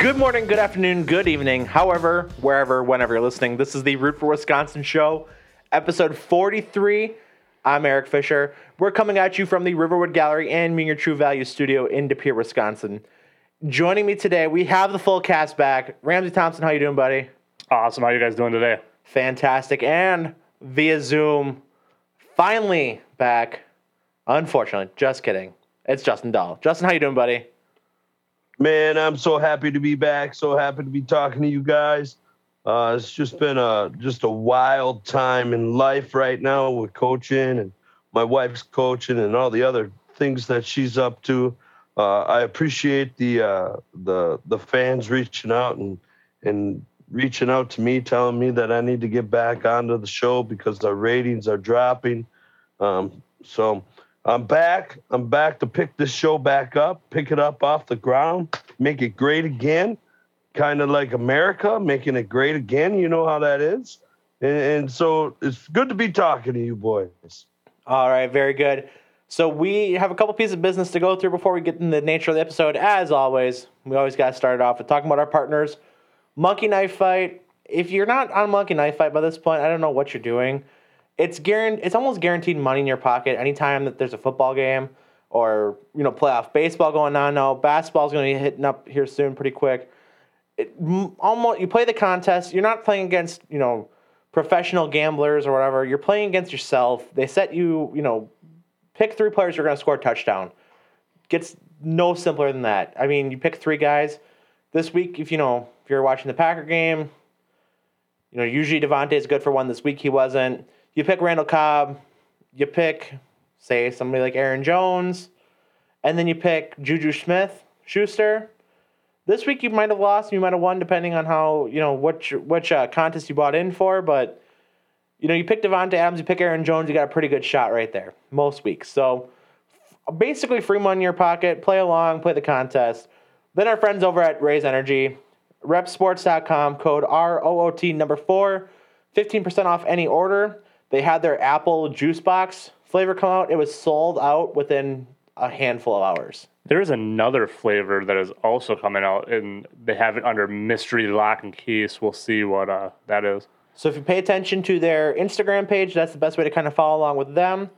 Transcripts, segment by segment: Good morning, good afternoon, good evening, however, wherever, whenever you're listening. This is the Root for Wisconsin show, episode 43. I'm Eric Fisher. We're coming at you from the Riverwood Gallery and Mean Your True Value studio in De Pere, Wisconsin. Joining me today, we have the full cast back. Ramsey Thompson, how you doing, buddy? Awesome. How you guys doing today? Fantastic. And via Zoom, finally back. Unfortunately, just kidding. It's Justin Dahl. Justin, how you doing, buddy? Man, I'm so happy to be back. So happy to be talking to you guys. It's just been a wild time in life right now with coaching and my wife's coaching and all the other things that she's up to. I appreciate the fans reaching out and reaching out to me, telling me that I need to get back onto the show because our ratings are dropping. So I'm back. I'm back to pick this show back up, pick it up off the ground, make it great again, kind of like America, making it great again. You know how that is. And so it's good to be talking to you boys. All right. Very good. So we have a couple pieces of business to go through before we get into the nature of the episode. As always, we always got to start it off with talking about our partners. Monkey Knife Fight. If you're not on Monkey Knife Fight by this point, I don't know what you're doing. It's almost guaranteed money in your pocket anytime that there's a football game or, you know, playoff baseball going on now. Basketball's going to be hitting up here soon pretty quick. You play the contest. You're not playing against, you know, professional gamblers or whatever. You're playing against yourself. They set you, you know, pick three players who are going to score a touchdown. Gets no simpler than that. I mean, you pick three guys. This week, if you're watching the Packer game, you know, usually Devontae's good for one. This week he wasn't. You pick Randall Cobb, you pick, say, somebody like Aaron Jones, and then you pick Juju Smith-Schuster. This week you might have lost, you might have won, depending on how, you know, which contest you bought in for. But, you know, you pick Devontae Adams, you pick Aaron Jones, you got a pretty good shot right there most weeks. So basically free money in your pocket, play along, play the contest. Then our friends over at Raise Energy, repsports.com, code ROOT 4, 15% off any order. They had their apple juice box flavor come out. It was sold out within a handful of hours. There is another flavor that is also coming out, and they have it under mystery lock and key, so we'll see what that is. So if you pay attention to their Instagram page, that's the best way to kind of follow along with them.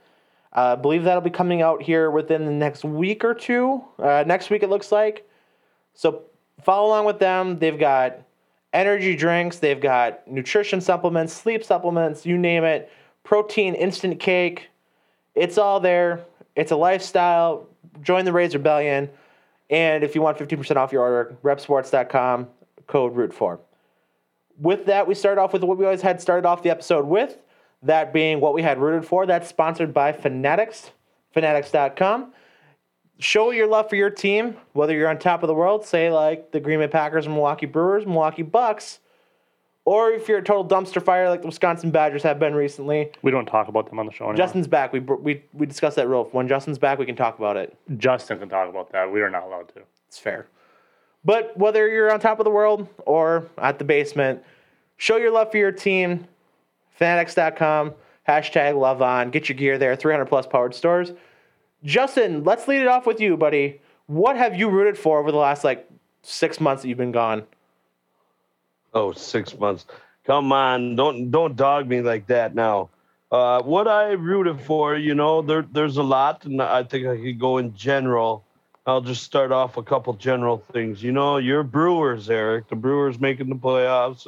I believe that'll be coming out here within the next week or two. Next week, it looks like. So follow along with them. They've got energy drinks. They've got nutrition supplements, sleep supplements, you name it. Protein instant cake. It's all there. It's a lifestyle. Join the Raise Rebellion. And if you want 15% off your order, repsports.com, code ROOT4. With that, we start off with what we always had started off the episode with, that being what we had rooted for. That's sponsored by Fanatics, fanatics.com. Show your love for your team, whether you're on top of the world, say like the Green Bay Packers, Milwaukee Brewers, Milwaukee Bucks, or if you're a total dumpster fire like the Wisconsin Badgers have been recently. We don't talk about them on the show anymore. Justin's back. We discussed that rule. When Justin's back, we can talk about it. Justin can talk about that. We are not allowed to. It's fair. But whether you're on top of the world or at the basement, show your love for your team, fanatics.com, #LoveOn. Get your gear there, 300-plus powered stores. Justin, let's lead it off with you, buddy. What have you rooted for over the last, 6 months that you've been gone? Oh, 6 months. Come on, don't dog me like that now. What I rooted for, you know, there's a lot, and I think I could go in general. I'll just start off a couple general things. You know, your Brewers, Eric, the Brewers making the playoffs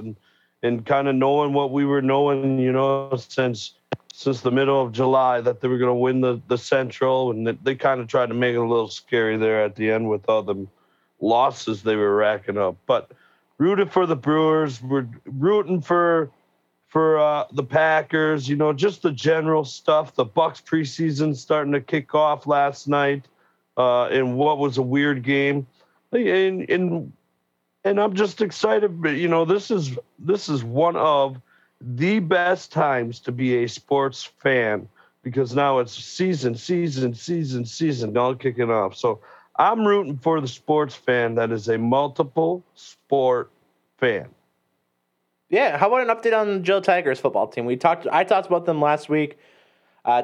and kind of knowing what we were knowing, you know, since the middle of July that they were going to win the Central, and they kind of tried to make it a little scary there at the end with all the losses they were racking up. But rooted for the Brewers. We're rooting for the Packers, you know, just the general stuff. The Bucs preseason starting to kick off last night in what was a weird game. And I'm just excited. But, you know, this is one of the best times to be a sports fan, because now it's season all kicking off. So I'm rooting for the sports fan that is a multiple sport fan. Yeah. How about an update on Joe Tiger's football team? I talked about them last week.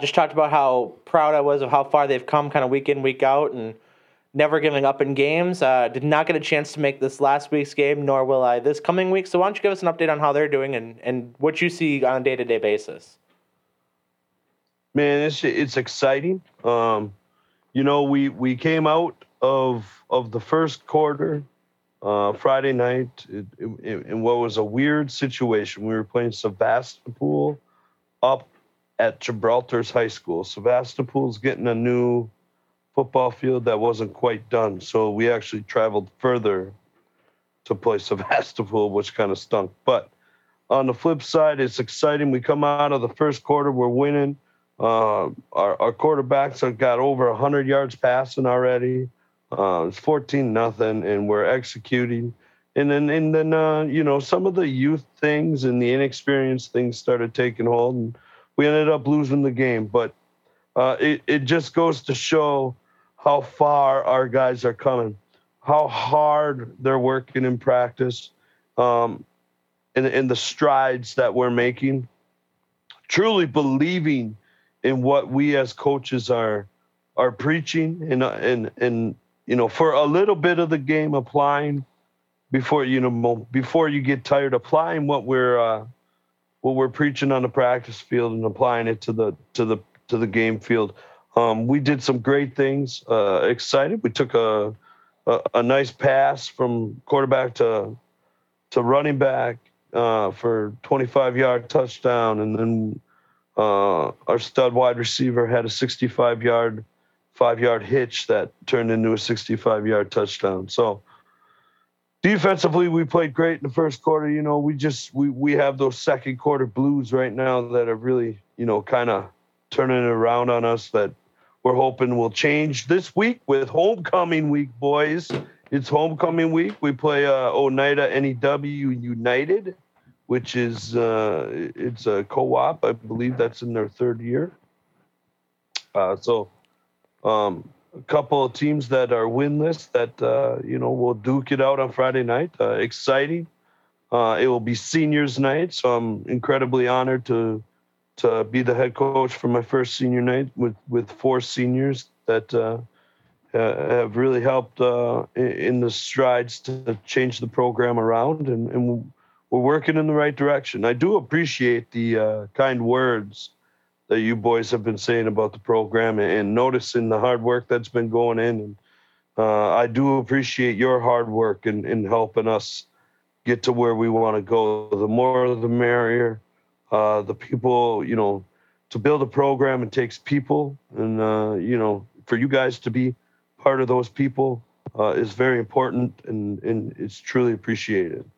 Just talked about how proud I was of how far they've come kind of week in, week out, and never giving up in games. Did not get a chance to make this last week's game, nor will I this coming week. So why don't you give us an update on how they're doing and what you see on a day-to-day basis? Man, it's exciting. You know, we came out of the first quarter Friday night in what was a weird situation. We were playing Sebastopol up at Gibraltar's high school. Sebastopol's getting a new football field that wasn't quite done. So we actually traveled further to play Sebastopol, which kind of stunk. But on the flip side, it's exciting. We come out of the first quarter, we're winning. Our quarterbacks have got over 100 yards passing already. It's 14-0, and we're executing. And then you know, some of the youth things and the inexperienced things started taking hold, and we ended up losing the game. But it just goes to show how far our guys are coming, how hard they're working in practice, and the strides that we're making, truly believing in what we as coaches are preaching and you know, for a little bit of the game, applying before you get tired, applying what we're preaching on the practice field and applying it to the game field. We did some great things. Excited. We took a nice pass from quarterback to running back for 25-yard touchdown, and then our stud wide receiver had a 65-yard, 5-yard hitch that turned into a 65-yard touchdown. So defensively, we played great in the first quarter. You know, we have those second quarter blues right now that are really, you know, kind of turning it around on us, that we're hoping will change this week with homecoming week, boys. It's homecoming week. We play Oneida NEW United, which is it's a co-op. I believe that's in their third year. So a couple of teams that are winless that, you know, will duke it out on Friday night. Exciting. It will be seniors night, so I'm incredibly honored to be the head coach for my first senior night with four seniors that have really helped in the strides to change the program around, and we're working in the right direction. I do appreciate the kind words that you boys have been saying about the program and noticing the hard work that's been going in. And I do appreciate your hard work in helping us get to where we want to go. The more, the merrier. The people, you know, to build a program, it takes people. And, you know, for you guys to be part of those people is very important, and it's truly appreciated.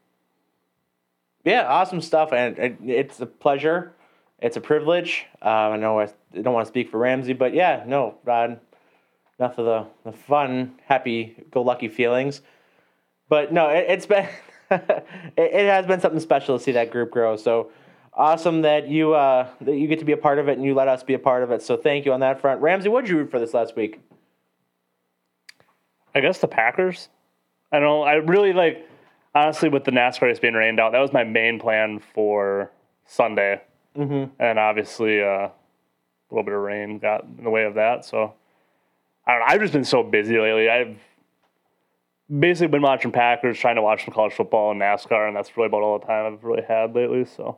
Yeah, awesome stuff, and it's a pleasure. It's a privilege. I know I don't want to speak for Ramsey, but yeah, no, Rod, enough of the fun, happy-go-lucky feelings. But no, it's been it has been something special to see that group grow. So awesome that you get to be a part of it and you let us be a part of it. So thank you on that front. Ramsey, what did you root for this last week? I guess the Packers. I don't know. I really like. Honestly, with the NASCAR race being rained out, that was my main plan for Sunday. Mm-hmm. And obviously, a little bit of rain got in the way of that. So, I don't know. I've just been so busy lately. I've basically been watching Packers, trying to watch some college football and NASCAR, and that's really about all the time I've really had lately. So,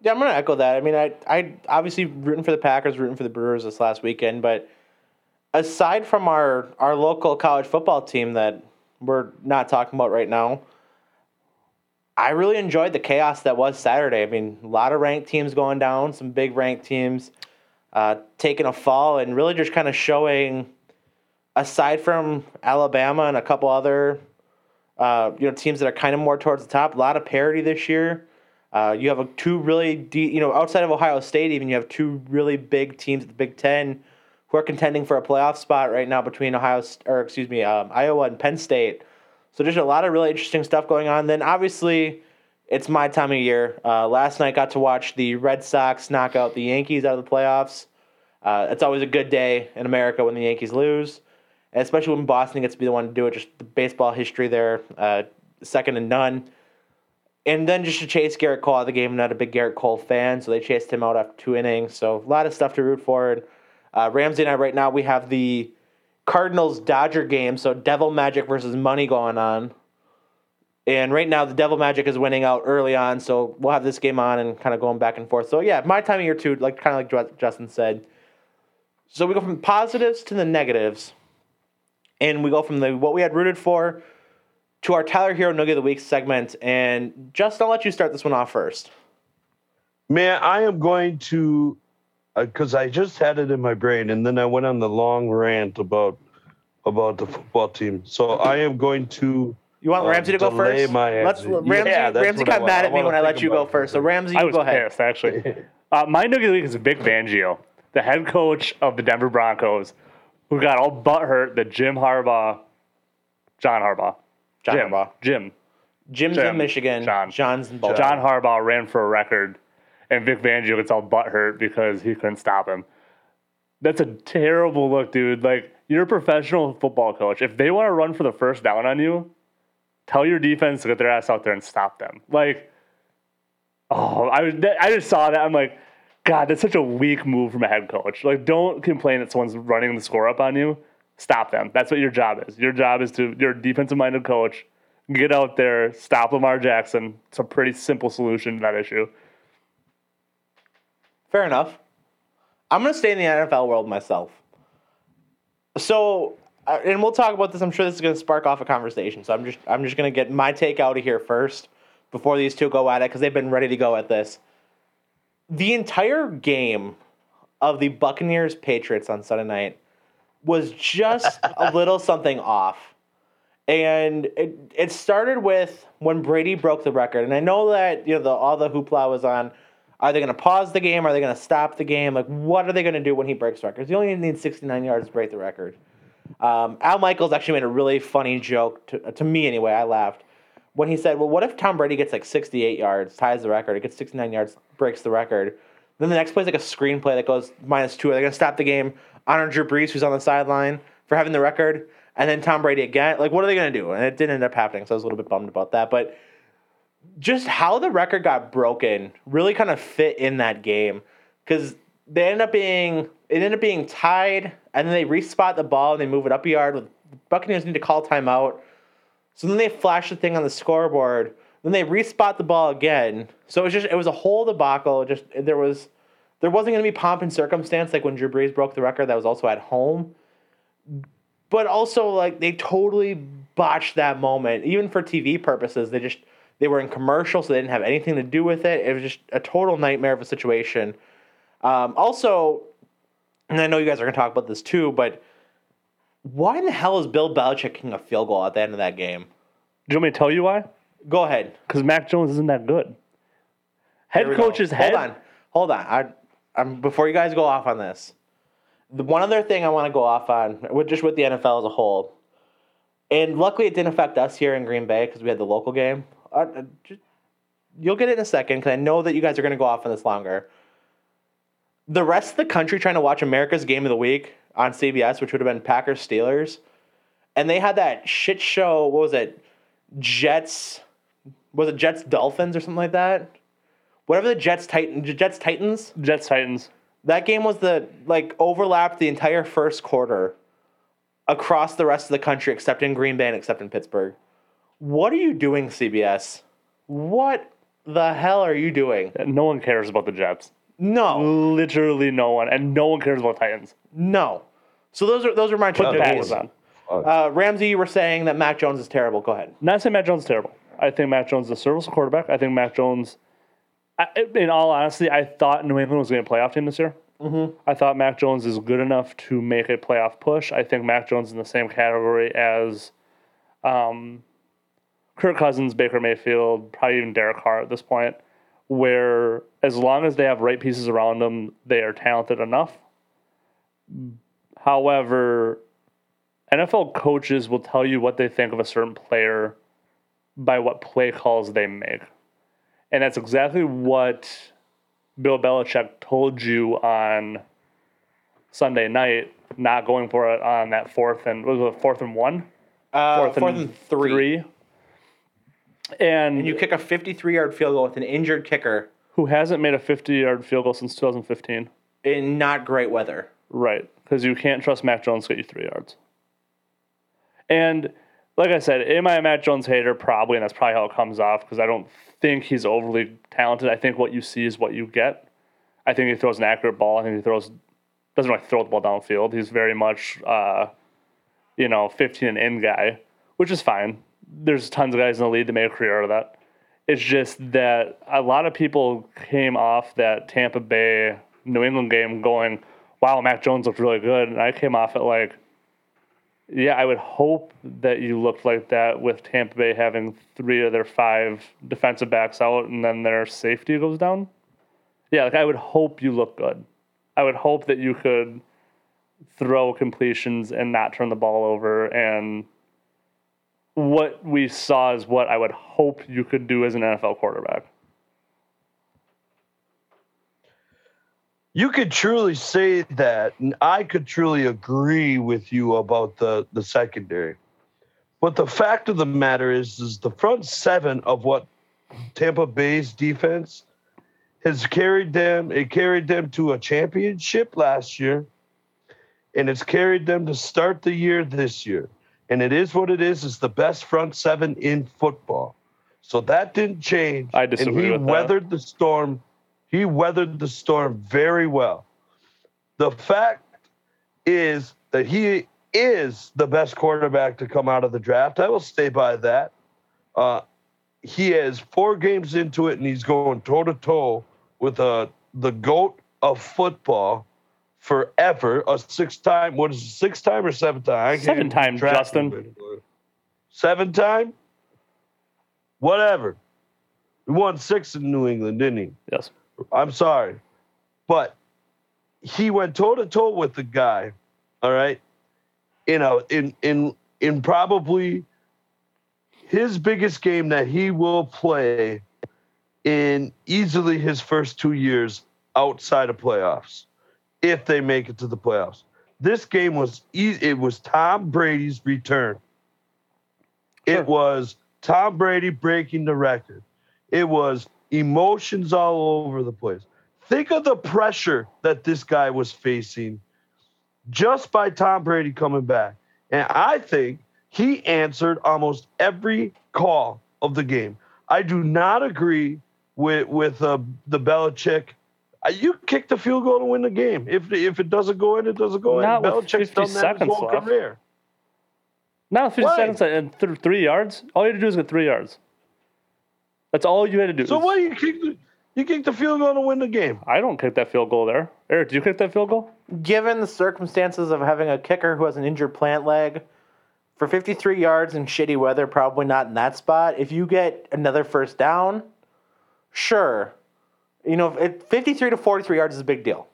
yeah, I'm going to echo that. I mean, I obviously rooting for the Packers, rooting for the Brewers this last weekend. But aside from our local college football team that we're not talking about right now, I really enjoyed the chaos that was Saturday. I mean, a lot of ranked teams going down, some big ranked teams taking a fall, and really just kind of showing, aside from Alabama and a couple other you know, teams that are kind of more towards the top, a lot of parity this year. You have outside of Ohio State even, you have two really big teams at the Big Ten who are contending for a playoff spot right now between Iowa and Penn State. So just a lot of really interesting stuff going on. Then obviously, it's my time of year. Last night, got to watch the Red Sox knock out the Yankees out of the playoffs. It's always a good day in America when the Yankees lose, and especially when Boston gets to be the one to do it. Just the baseball history there, second to none. And then just to chase Garrett Cole out of the game. I'm not a big Garrett Cole fan, so they chased him out after two innings. So a lot of stuff to root for. Ramsey and I right now, we have the Cardinals-Dodger game, so Devil Magic versus money going on. And right now, the Devil Magic is winning out early on, so we'll have this game on and kind of going back and forth. So, yeah, my time of year, too, like kind of like Justin said. So we go from positives to the negatives, and we go from the what we had rooted for to our Tyler Hero Noogie of the Week segment. And, Justin, I'll let you start this one off first. Man, I am going to, because I just had it in my brain, and then I went on the long rant about the football team. So I am going to... You want Ramsey to go first? Ramsey got mad at me when I let you go first. So, Ramsey, you go ahead. I was pissed, actually. My Noogie of the Week is Vic Fangio, the head coach of the Denver Broncos, who got all butthurt that John Harbaugh ran for a record, and Vic Fangio gets all butthurt because he couldn't stop him. That's a terrible look, dude. Like, you're a professional football coach. If they want to run for the first down on you, tell your defense to get their ass out there and stop them. Like, oh, I just saw that. I'm like, God, that's such a weak move from a head coach. Like, don't complain that someone's running the score up on you. Stop them. That's what your job is. Your job is to, you're a defensive-minded coach, get out there, stop Lamar Jackson. It's a pretty simple solution to that issue. Fair enough. I'm going to stay in the NFL world myself. So... and we'll talk about this. I'm sure this is going to spark off a conversation. So I'm just going to get my take out of here first before these two go at it, because they've been ready to go at this. The entire game of the Buccaneers-Patriots on Sunday night was just a little something off. And it started with when Brady broke the record. And I know that, you know, all the hoopla was on, are they going to pause the game? Are they going to stop the game? Like, what are they going to do when he breaks records? You only need 69 yards to break the record. Al Michaels actually made a really funny joke, to me anyway, I laughed, when he said, well, what if Tom Brady gets like 68 yards, ties the record, it gets 69 yards, breaks the record, then the next play is like a screenplay that goes -2, are they going to stop the game, honor Drew Brees, who's on the sideline, for having the record, and then Tom Brady again, like, what are they going to do? And it didn't end up happening, so I was a little bit bummed about that, but just how the record got broken really kind of fit in that game, because they ended up being tied, and then they respot the ball and they move it up a yard. The Buccaneers need to call timeout. So then they flash the thing on the scoreboard. Then they respot the ball again. So it was a whole debacle. Just there wasn't going to be pomp and circumstance like when Drew Brees broke the record. That was also at home, but also like they totally botched that moment. Even for TV purposes, they were in commercial, so they didn't have anything to do with it. It was just a total nightmare of a situation. Also, and I know you guys are going to talk about this too, but why in the hell is Bill Belichick kicking a field goal at the end of that game? Do you want me to tell you why? Go ahead. Because Mac Jones isn't that good. Hold on. I'm before you guys go off on this, the one other thing I want to go off on, just with the NFL as a whole, and luckily it didn't affect us here in Green Bay because we had the local game. You'll get it in a second because I know that you guys are going to go off on this longer. The rest of the country trying to watch America's Game of the Week on CBS, which would have been Packers-Steelers, and they had that shit show, what was it, Jets-Dolphins or something like that? Whatever the Jets-Titans? Jets-Titans. That game was overlapped the entire first quarter across the rest of the country except in Green Bay and except in Pittsburgh. What are you doing, CBS? What the hell are you doing? No one cares about the Jets. No. Literally no one. And no one cares about Titans. No. So those are my two things. Ramsey, you were saying that Mac Jones is terrible. Go ahead. Not saying Mac Jones is terrible. I think Mac Jones is a serviceable quarterback. I think Mac Jones, in all honesty, I thought New England was going to be a playoff team this year. Mm-hmm. I thought Mac Jones is good enough to make a playoff push. I think Mac Jones is in the same category as Kirk Cousins, Baker Mayfield, probably even Derek Carr at this point, where as long as they have right pieces around them, they are talented enough. However, NFL coaches will tell you what they think of a certain player by what play calls they make. And that's exactly what Bill Belichick told you on Sunday night, not going for it on that fourth and one? Fourth and three. And you kick a 53-yard field goal with an injured kicker. Who hasn't made a 50-yard field goal since 2015. In not great weather. Right, because you can't trust Mac Jones to get you 3 yards. And like I said, am I a Mac Jones hater? Probably, and that's probably how it comes off, because I don't think he's overly talented. I think what you see is what you get. I think he throws an accurate ball. I think he doesn't really throw the ball downfield. He's very much, 15 and in guy, which is fine. There's tons of guys in the league that made a career out of that. It's just that a lot of people came off that Tampa Bay New England game going, wow, Mac Jones looked really good. And I came off it like, yeah, I would hope that you looked like that with Tampa Bay having 3 of their 5 defensive backs out and then their safety goes down. Yeah, I would hope you look good. I would hope that you could throw completions and not turn the ball over. And what we saw is what I would hope you could do as an NFL quarterback. You could truly say that, and I could truly agree with you about the secondary. But the fact of the matter is the front 7 of what Tampa Bay's defense has carried them. It carried them to a championship last year, and it's carried them to start the year this year. And it is what it is. It's the best front 7 in football. So that didn't change. I disagree with that. And he weathered the storm. He weathered the storm very well. The fact is that he is the best quarterback to come out of the draft. I will stay by that. He has 4 games into it, and he's going toe-to-toe with the GOAT of football forever, a 6-time. What is it, 6-time or 7-time? 7-time, Justin. 7-time? Whatever. He won 6 in New England, didn't he? Yes. I'm sorry, but he went toe-to-toe with the guy, all right? In probably his biggest game that he will play in easily his first 2 years outside of playoffs, if they make it to the playoffs. This game was easy. It was Tom Brady's return. Sure. It was Tom Brady breaking the record. It was emotions all over the place. Think of the pressure that this guy was facing just by Tom Brady coming back. And I think he answered almost every call of the game. I do not agree with the Belichick. You kick the field goal to win the game. If it doesn't go in, it doesn't go in. Belichick's done that his whole career. Now 50 seconds and 3 yards. All you had to do is get 3 yards. That's all you had to do. So why do you kick the field goal to win the game? I don't kick that field goal there. Eric, do you kick that field goal? Given the circumstances of having a kicker who has an injured plant leg, for 53 yards in shitty weather, probably not in that spot. If you get another first down, sure. 53 to 43 yards is a big deal.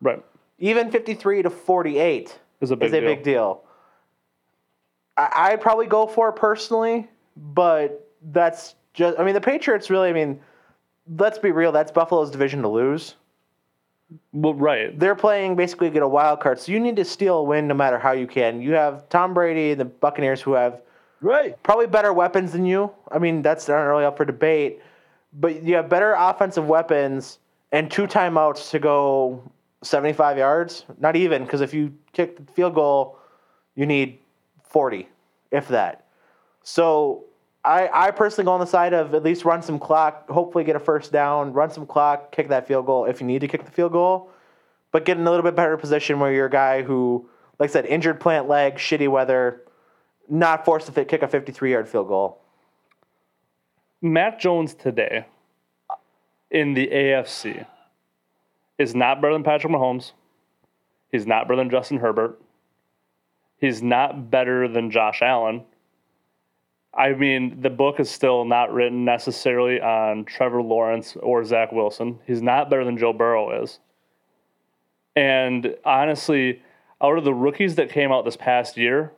Right. Even 53 to 48 is a big deal. I'd probably go for it personally, but that's... the Patriots really, let's be real, that's Buffalo's division to lose. Well, right. They're playing basically get a wild card, so you need to steal a win no matter how you can. You have Tom Brady and the Buccaneers who have probably better weapons than you. That's not really up for debate, but you have better offensive weapons and 2 timeouts to go 75 yards. Not even, because if you kick the field goal, you need 40, if that. So... I personally go on the side of at least run some clock, hopefully get a first down, run some clock, kick that field goal if you need to kick the field goal, but get in a little bit better position where you're a guy who, like I said, injured plant leg, shitty weather, not forced to kick a 53-yard field goal. Mac Jones today in the AFC is not better than Patrick Mahomes. He's not better than Justin Herbert. He's not better than Josh Allen. The book is still not written necessarily on Trevor Lawrence or Zach Wilson. He's not better than Joe Burrow is. And honestly, out of the rookies that came out this past year,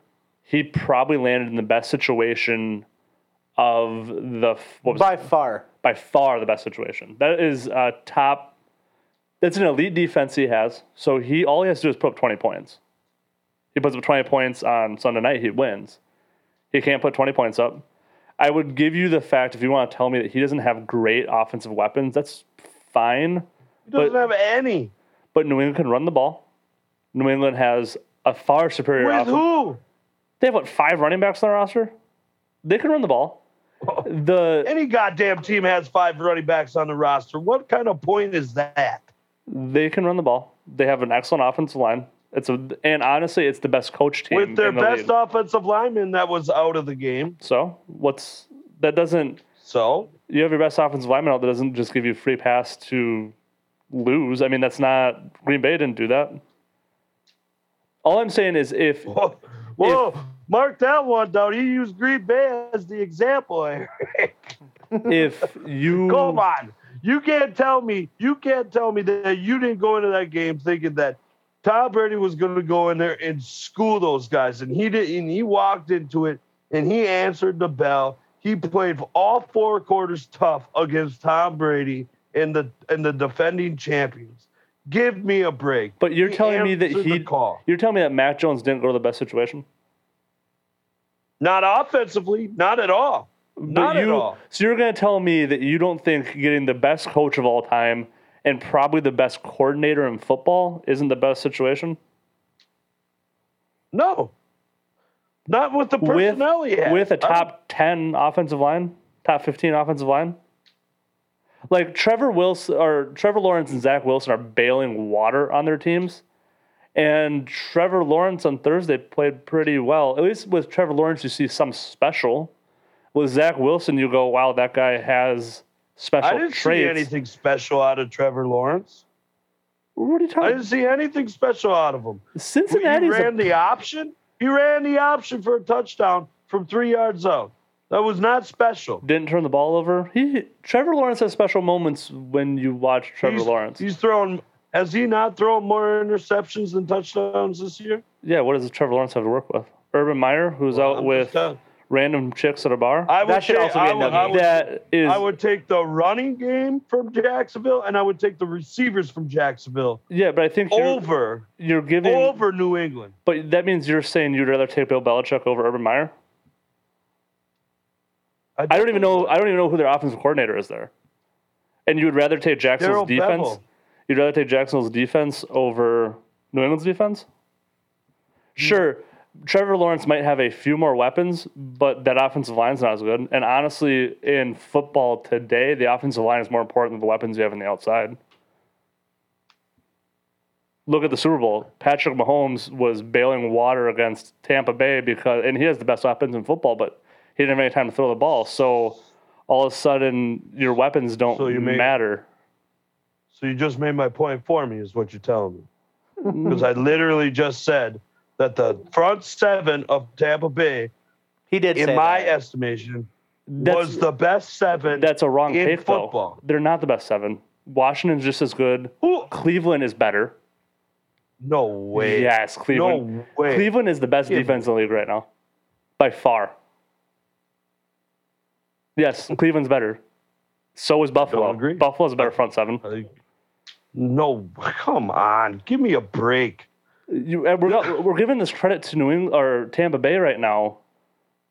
he probably landed in the best situation of the... By far the best situation. That is a top... That's an elite defense he has. So all he has to do is put up 20 points. He puts up 20 points on Sunday night, he wins. He can't put 20 points up. I would give you the fact, if you want to tell me that he doesn't have great offensive weapons, that's fine. He doesn't have any. But New England can run the ball. New England has a far superior offense. With who? They have, what, 5 running backs on their roster? They can run the ball. Any goddamn team has 5 running backs on the roster. What kind of point is that? They can run the ball. They have an excellent offensive line. And honestly, it's the best coach team with their best offensive lineman that was out of the game. So you have your best offensive lineman out that doesn't just give you a free pass to lose. I mean, that's not Green Bay didn't do that. All I'm saying is if mark that one down. You used Green Bay as the example, Eric. Come on, you can't tell me that you didn't go into that game thinking that Tom Brady was going to go in there and school those guys, and he did. And he walked into it, and he answered the bell. He played for all 4 quarters tough against Tom Brady and the defending champions. Give me a break. But you're telling me that Mac Jones didn't go to the best situation? Not offensively, not at all. So you're going to tell me that you don't think getting the best coach of all time and probably the best coordinator in football isn't the best situation? No. Not with the personnel he had. With a top 10 offensive line, top 15 offensive line. Like Trevor Lawrence and Zach Wilson are bailing water on their teams. And Trevor Lawrence on Thursday played pretty well. At least with Trevor Lawrence, you see some special. With Zach Wilson, you go, wow, that guy has special traits. I didn't see anything special out of Trevor Lawrence. What are you talking about? I didn't see anything special out of him. Cincinnati's He ran the option for a touchdown from 3 yards out. That was not special. Didn't turn the ball over. Trevor Lawrence has special moments when you watch Trevor Lawrence. Has he not thrown more interceptions than touchdowns this year? Yeah, what does Trevor Lawrence have to work with? Urban Meyer, who's out with random chicks at a bar? I would take the running game from Jacksonville, and I would take the receivers from Jacksonville. Yeah, but I think you're giving over New England. But that means you're saying you'd rather take Bill Belichick over Urban Meyer? I don't even know who their offensive coordinator is there. And you would rather take Jacksonville's defense? Bevel. You'd rather take Jacksonville's defense over New England's defense? Sure, Trevor Lawrence might have a few more weapons, but that offensive line's not as good. And honestly, in football today, the offensive line is more important than the weapons you have on the outside. Look at the Super Bowl. Patrick Mahomes was bailing water against Tampa Bay and he has the best weapons in football, but he didn't have any time to throw the ball. So all of a sudden, your weapons don't matter. So you just made my point for me is what you're telling me. Because I literally just said that the front 7 of Tampa Bay, in my estimation, was the best 7 that's a wrong in pick, football. Though. They're not the best 7. Washington's just as good. Cleveland is better. No way. Yes, Cleveland. No way. Cleveland is the best defense in the league right now. By far. Yes, Cleveland's better. So is Buffalo. Buffalo's a better front 7. No, come on, give me a break. We're giving this credit to New England or Tampa Bay right now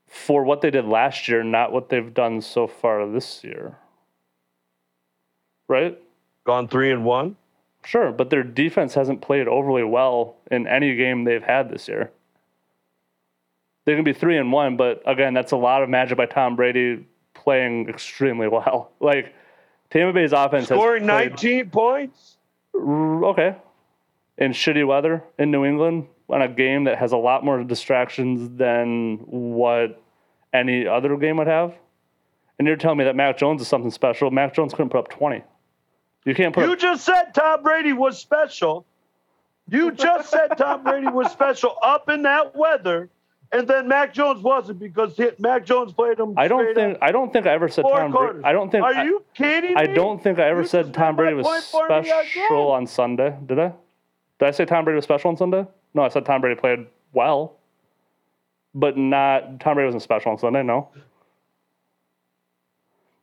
for what they did last year, not what they've done so far this year. Right? Gone 3-1. Sure, but their defense hasn't played overly well in any game they've had this year. They can be 3-1, but again, that's a lot of magic by Tom Brady playing extremely well. Like Tampa Bay's offense scoring 19 points. Okay. In shitty weather in New England on a game that has a lot more distractions than what any other game would have. And you're telling me that Mac Jones is something special. Mac Jones couldn't put up 20. You just said Tom Brady was special. You just said Tom Brady was special up in that weather. And then Mac Jones wasn't because Mac Jones played him. I don't think I ever said Tom Brady. Are you kidding me? I don't think I ever said Tom Brady was special on Sunday. Did I? Did I say Tom Brady was special on Sunday? No, I said Tom Brady played well, but not Tom Brady wasn't special on Sunday. No.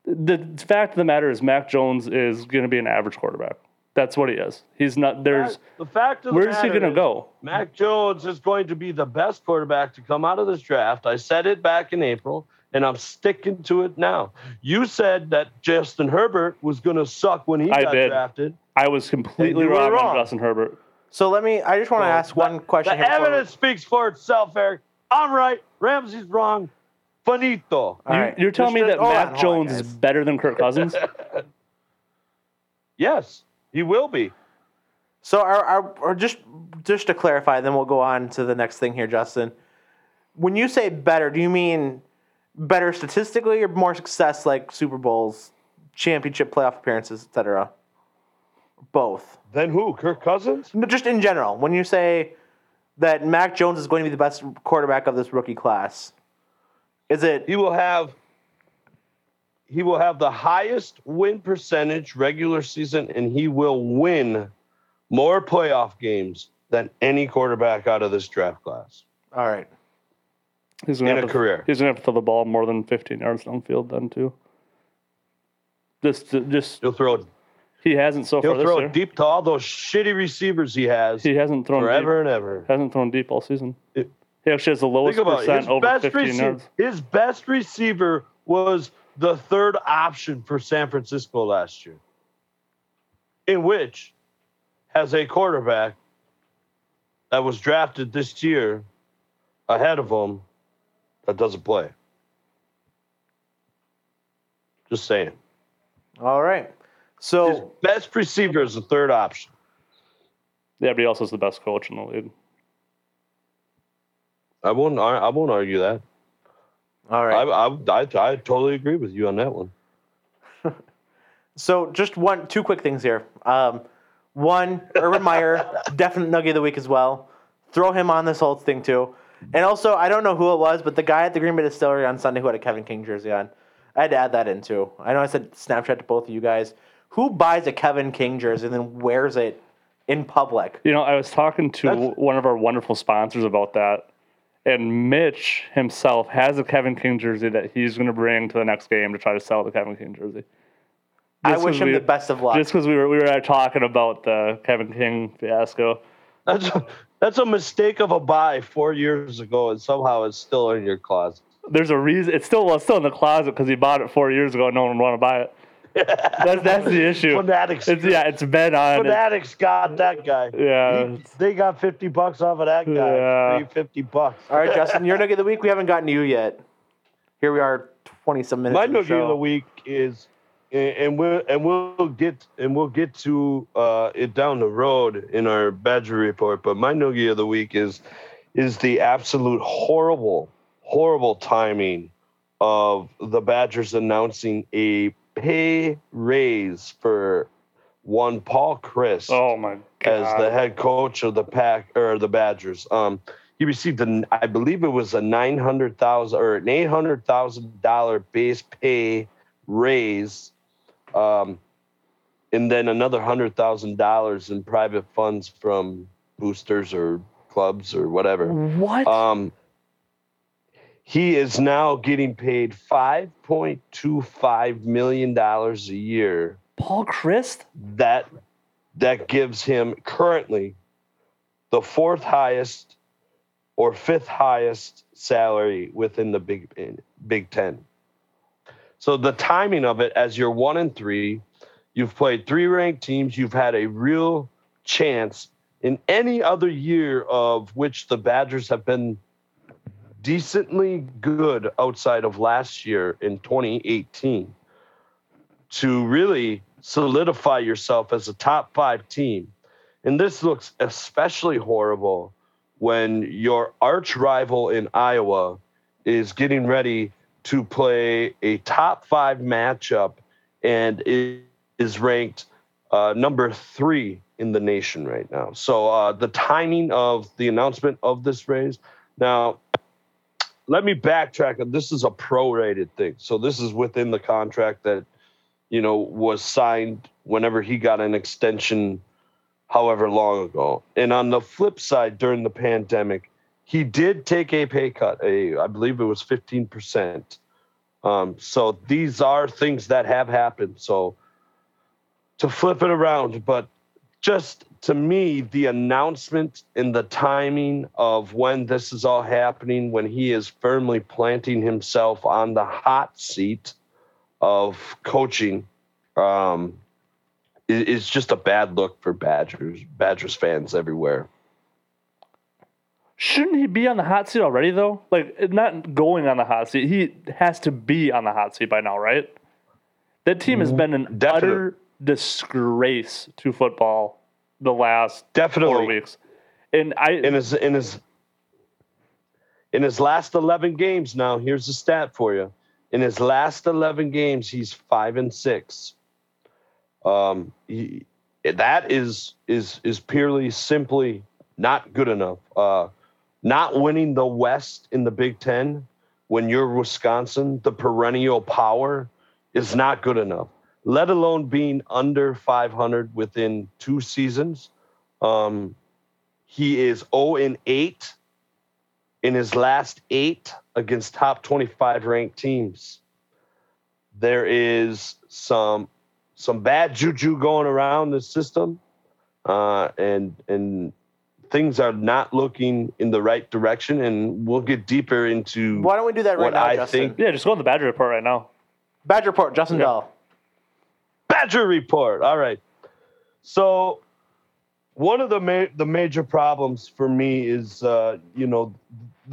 The fact of the matter is, Mac Jones is going to be an average quarterback. That's what he is. He's not. Where's he going to go? Mac Jones is going to be the best quarterback to come out of this draft. I said it back in April, and I'm sticking to it now. You said that Justin Herbert was going to suck when he got drafted. I was completely wrong on Justin Herbert. So I just want to ask one question. The evidence speaks for itself, Eric. I'm right. Ramsey's wrong. Finito. Right. You're telling me that Mac Jones is better than Kirk Cousins? Yes, he will be. So, our just to clarify, then we'll go on to the next thing here, Justin. When you say better, do you mean better statistically or more success like Super Bowls, championship playoff appearances, et cetera? Both. Then who? Kirk Cousins? No, just in general. When you say that Mac Jones is going to be the best quarterback of this rookie class, is it he will have the highest win percentage regular season, and he will win more playoff games than any quarterback out of this draft class. All right. He's going to have to throw the ball more than 15 yards downfield then, too. He'll throw. He hasn't so far this year. He'll throw deep to all those shitty receivers he has. He hasn't thrown forever deep, and ever. Hasn't thrown deep all season. He actually has the lowest percent over 15 yards. His best receiver was the third option for San Francisco last year, in which has a quarterback that was drafted this year ahead of him that doesn't play. Just saying. All right. So his best receiver is the third option. Yeah, but he also is the best coach in the league. I won't argue that. All right. I totally agree with you on that one. So just two quick things here. One, Urban Meyer, definite nugget of the week as well. Throw him on this whole thing too. And also, I don't know who it was, but the guy at the Green Bay Distillery on Sunday who had a Kevin King jersey on, I had to add that in too. I know I said Snapchat to both of you guys. Who buys a Kevin King jersey and then wears it in public? You know, I was talking to one of our wonderful sponsors about that, and Mitch himself has a Kevin King jersey that he's going to bring to the next game to try to sell the Kevin King jersey. I wish him the best of luck. Just because we were talking about the Kevin King fiasco. That's a mistake of a buy 4 years ago, and somehow it's still in your closet. There's a reason. It's still in the closet because he bought it 4 years ago and no one wanted to buy it. That's the issue. Fanatics. It's been on. Fanatics got that guy. Yeah. They got $50 off of that guy. Yeah. Paid $50. All right, Justin, your nugget of the week. We haven't gotten to you yet. Here we are, 20-some minutes. My nugget of the week is, and we'll get to it down the road in our Badger report. But my nugget of the week is the absolute horrible timing of the Badgers announcing a pay raise for one Paul Chryst as the head coach of the Pack or the Badgers. He received I believe it was a $900,000 or an $800,000 base pay raise, and then another $100,000 in private funds from boosters or clubs or whatever. What? He is now getting paid $5.25 million a year. Paul Chryst? That gives him currently the fourth highest or fifth highest salary within the Big Ten. So the timing of it, as you're 1-3, you've played three ranked teams, you've had a real chance in any other year of which the Badgers have been decently good outside of last year in 2018 to really solidify yourself as a top 5 team. And this looks especially horrible when your arch rival in Iowa is getting ready to play a top 5 matchup and is ranked number 3 in the nation right now. So the timing of the announcement of this raise. Now, let me backtrack. This is a prorated thing. So this is within the contract that, you know, was signed whenever he got an extension however long ago. And on the flip side, during the pandemic, he did take a pay cut. I believe it was 15%. So these are things that have happened. So to flip it around, but just to me, the announcement and the timing of when this is all happening, when he is firmly planting himself on the hot seat of coaching, is just a bad look for Badgers fans everywhere. Shouldn't he be on the hot seat already, though? Like, not going on the hot seat. He has to be on the hot seat by now, right? That team has been an utter disgrace to football the last 4 weeks. And in his last 11 games now, here's the stat for you. In his last 11 games, he's 5-6. That is purely simply not good enough. Not winning the West in the Big Ten when you're Wisconsin, the perennial power, is not good enough. Let alone being under 500 within two seasons. He is 0-8 in his last 8 against top 25 ranked teams. There is some bad juju going around the system, and things are not looking in the right direction. And we'll get deeper into. Why don't we do that right now, Justin? Just go on the Badger Report right now. Badger Report, Justin Dahl. Badger Report. All right. So one of the major problems for me is, the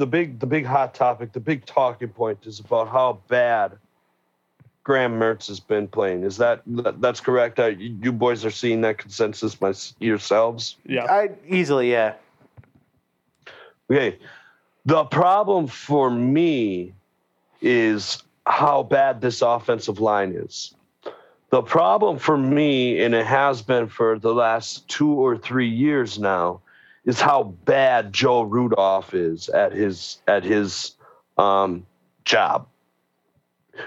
big hot topic, the big talking point is about how bad Graham Mertz has been playing. Is that's correct? You boys are seeing that consensus by yourselves? Yeah. Easily. Okay. The problem for me is how bad this offensive line is. The problem for me, and it has been for the last 2 or 3 years now, is how bad Joe Rudolph is at his job.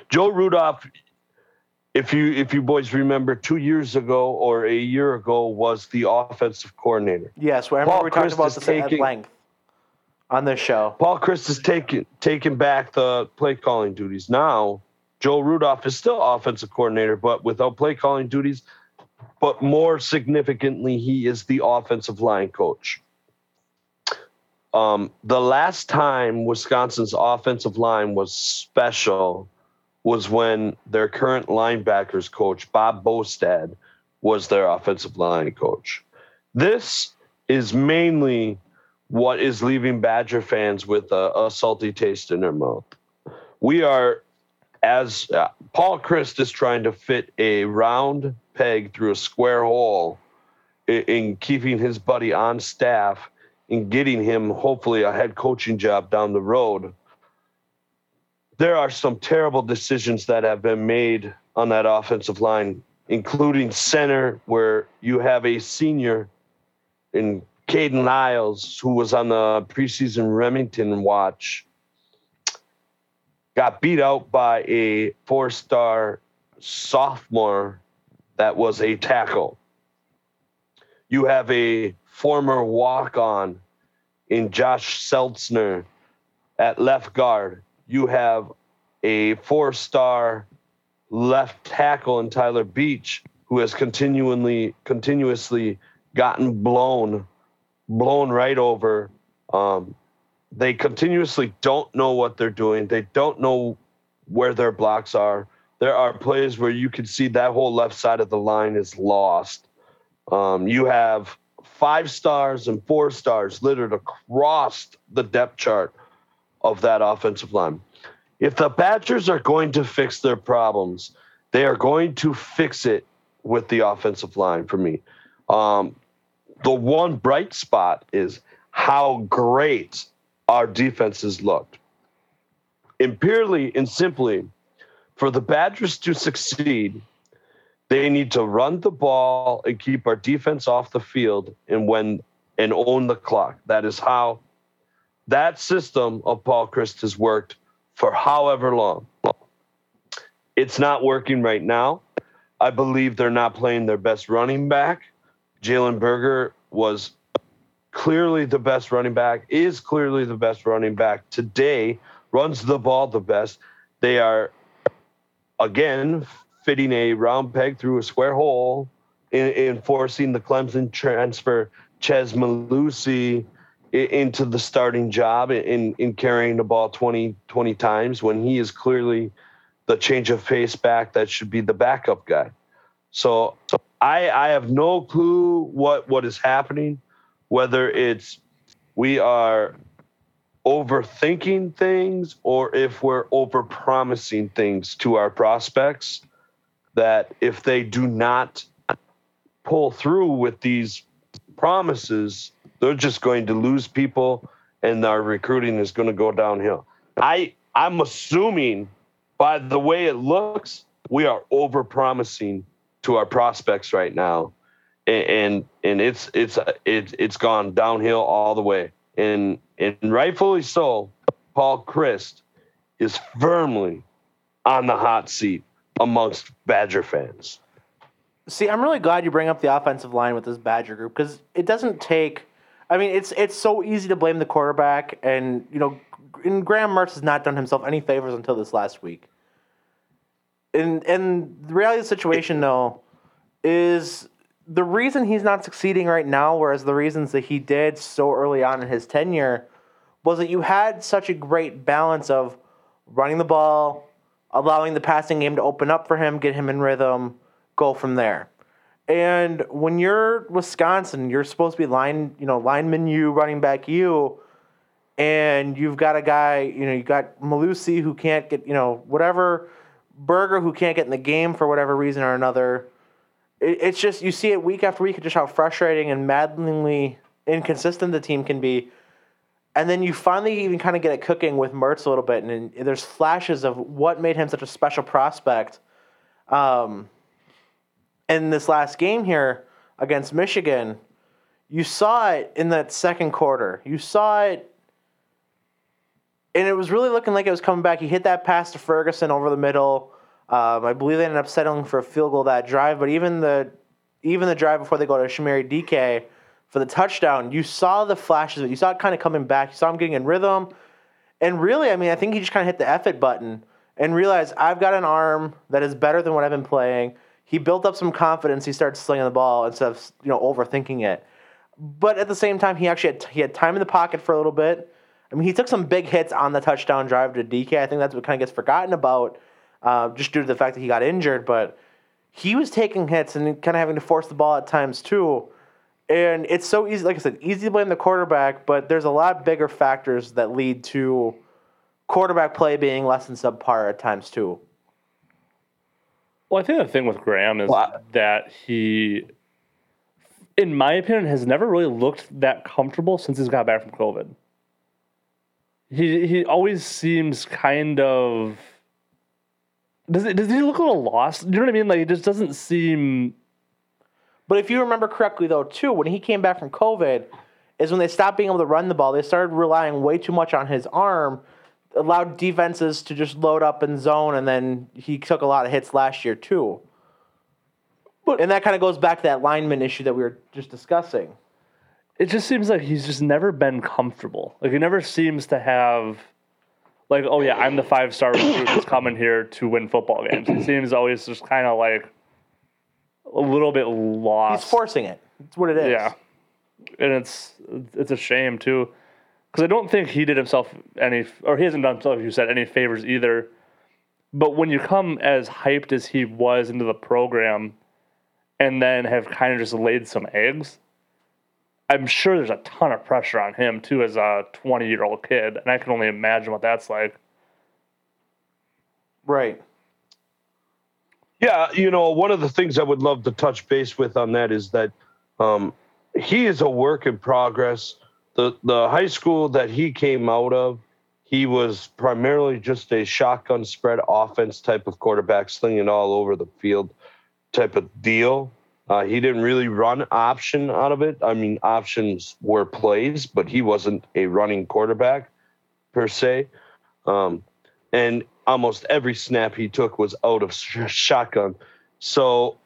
Joe Rudolph, if you boys remember, 2 years ago or a year ago, was the offensive coordinator. Yes, I remember we talked about this at length on this show. Paul Chryst is taking back the play calling duties now. Joe Rudolph is still offensive coordinator, but without play calling duties. But more significantly, he is the offensive line coach. The last time Wisconsin's offensive line was special was when their current linebackers coach, Bob Bostad, was their offensive line coach. This is mainly what is leaving Badger fans with a salty taste in their mouth. We are... As Paul Chryst is trying to fit a round peg through a square hole in keeping his buddy on staff and getting him, hopefully, a head coaching job down the road, there are some terrible decisions that have been made on that offensive line, including center, where you have a senior in Caden Lyles, who was on the preseason Remington watch, got beat out by a 4-star sophomore that was a tackle. You have a former walk-on in Josh Seltzner at left guard. You have a 4-star left tackle in Tyler Beach, who has continuously gotten blown right over. They continuously don't know what they're doing. They don't know where their blocks are. There are plays where you can see that whole left side of the line is lost. You have 5 stars and 4 stars littered across the depth chart of that offensive line. If the Badgers are going to fix their problems, they are going to fix it with the offensive line for me. The one bright spot is how great our defenses looked. Imperially and simply, for the Badgers to succeed, they need to run the ball and keep our defense off the field and own the clock. That is how that system of Paul Chryst has worked for however long. It's not working right now. I believe they're not playing their best running back. Jalen Berger was clearly the best running back today, runs the ball the best. They are, again, fitting a round peg through a square hole in forcing the Clemson transfer Ches Malusi into the starting job in carrying the ball 20 times when he is clearly the change of pace back that should be the backup guy. So I have no clue what is happening. Whether it's we are overthinking things or if we're overpromising things to our prospects that if they do not pull through with these promises, they're just going to lose people and our recruiting is going to go downhill. I'm assuming by the way it looks, we are overpromising to our prospects right now. And it's gone downhill all the way. And rightfully so, Paul Chryst is firmly on the hot seat amongst Badger fans. See, I'm really glad you bring up the offensive line with this Badger group because it doesn't take – I mean, it's so easy to blame the quarterback. And, you know, and Graham Mertz has not done himself any favors until this last week. And the reality of the situation, though, is the reason he's not succeeding right now, whereas the reasons that he did so early on in his tenure, was that you had such a great balance of running the ball, allowing the passing game to open up for him, get him in rhythm, go from there. And when you're Wisconsin, you're supposed to be lineman you, running back you, and you've got a guy, you got Malusi who can't get, whatever, Berger who can't get in the game for whatever reason or another. It's just, you see it week after week, just how frustrating and maddeningly inconsistent the team can be. And then you finally even kind of get it cooking with Mertz a little bit, and there's flashes of what made him such a special prospect. In this last game here against Michigan, you saw it in that second quarter. You saw it, and it was really looking like it was coming back. He hit that pass to Ferguson over the middle. I believe they ended up settling for a field goal that drive, but even the drive before they go to Shamiri DK for the touchdown, you saw the flashes. You saw it kind of coming back. You saw him getting in rhythm. And really, I mean, I think he just kind of hit the F it button and realized, I've got an arm that is better than what I've been playing. He built up some confidence. He started slinging the ball instead of overthinking it. But at the same time, he actually had time in the pocket for a little bit. I mean, he took some big hits on the touchdown drive to DK. I think that's what kind of gets forgotten about. Just due to the fact that he got injured, but he was taking hits and kind of having to force the ball at times too. And it's so easy, like I said, easy to blame the quarterback, but there's a lot bigger factors that lead to quarterback play being less than subpar at times too. Well, I think the thing with Graham is that he, in my opinion, has never really looked that comfortable since he's got back from COVID. He always seems kind of... Does he look a little lost? You know what I mean? Like, it just doesn't seem... But if you remember correctly, though, too, when he came back from COVID, is when they stopped being able to run the ball. They started relying way too much on his arm, allowed defenses to just load up in zone, and then he took a lot of hits last year, too. And that kind of goes back to that lineman issue that we were just discussing. It just seems like he's just never been comfortable. Like, he never seems to have... Like, oh, yeah, I'm the five-star recruit that's coming here to win football games. It seems always just kind of like a little bit lost. He's forcing it. That's what it is. Yeah. And it's a shame, too, because I don't think he did himself any – or he hasn't done himself, you said, any favors either. But when you come as hyped as he was into the program and then have kind of just laid some eggs, I'm sure there's a ton of pressure on him, too, as a 20-year-old kid, and I can only imagine what that's like. Right. Yeah, one of the things I would love to touch base with on that is that he is a work in progress. The high school that he came out of, he was primarily just a shotgun spread offense type of quarterback, slinging all over the field type of deal. He didn't really run option out of it. I mean, options were plays, but he wasn't a running quarterback per se. And almost every snap he took was out of shotgun. So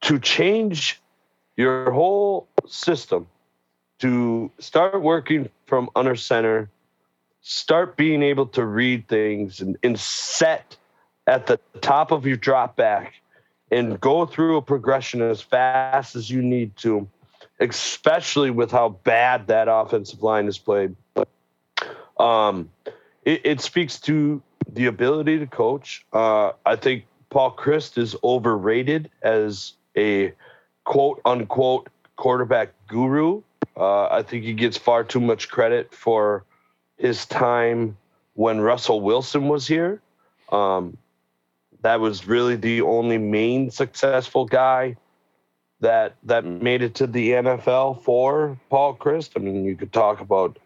to change your whole system, to start working from under center, start being able to read things and set at the top of your drop back, and go through a progression as fast as you need to, especially with how bad that offensive line is played. It speaks to the ability to coach. I think Paul Chryst is overrated as a quote-unquote quarterback guru. I think he gets far too much credit for his time when Russell Wilson was here. That was really the only main successful guy that made it to the NFL for Paul Chryst. I mean, you could talk about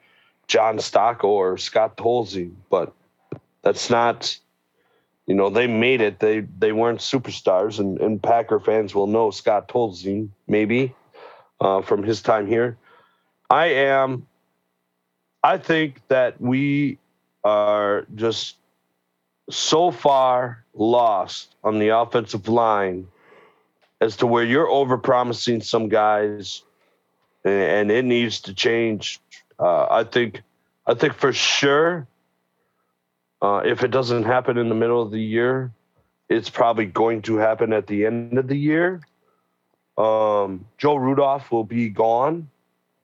John Stock or Scott Tolzien, but that's not, you know, they made it. They weren't superstars, and Packer fans will know Scott Tolzien maybe from his time here. I think that we are just so far lost on the offensive line as to where you're overpromising some guys, and it needs to change. I think for sure, if it doesn't happen in the middle of the year, it's probably going to happen at the end of the year. Joe Rudolph will be gone.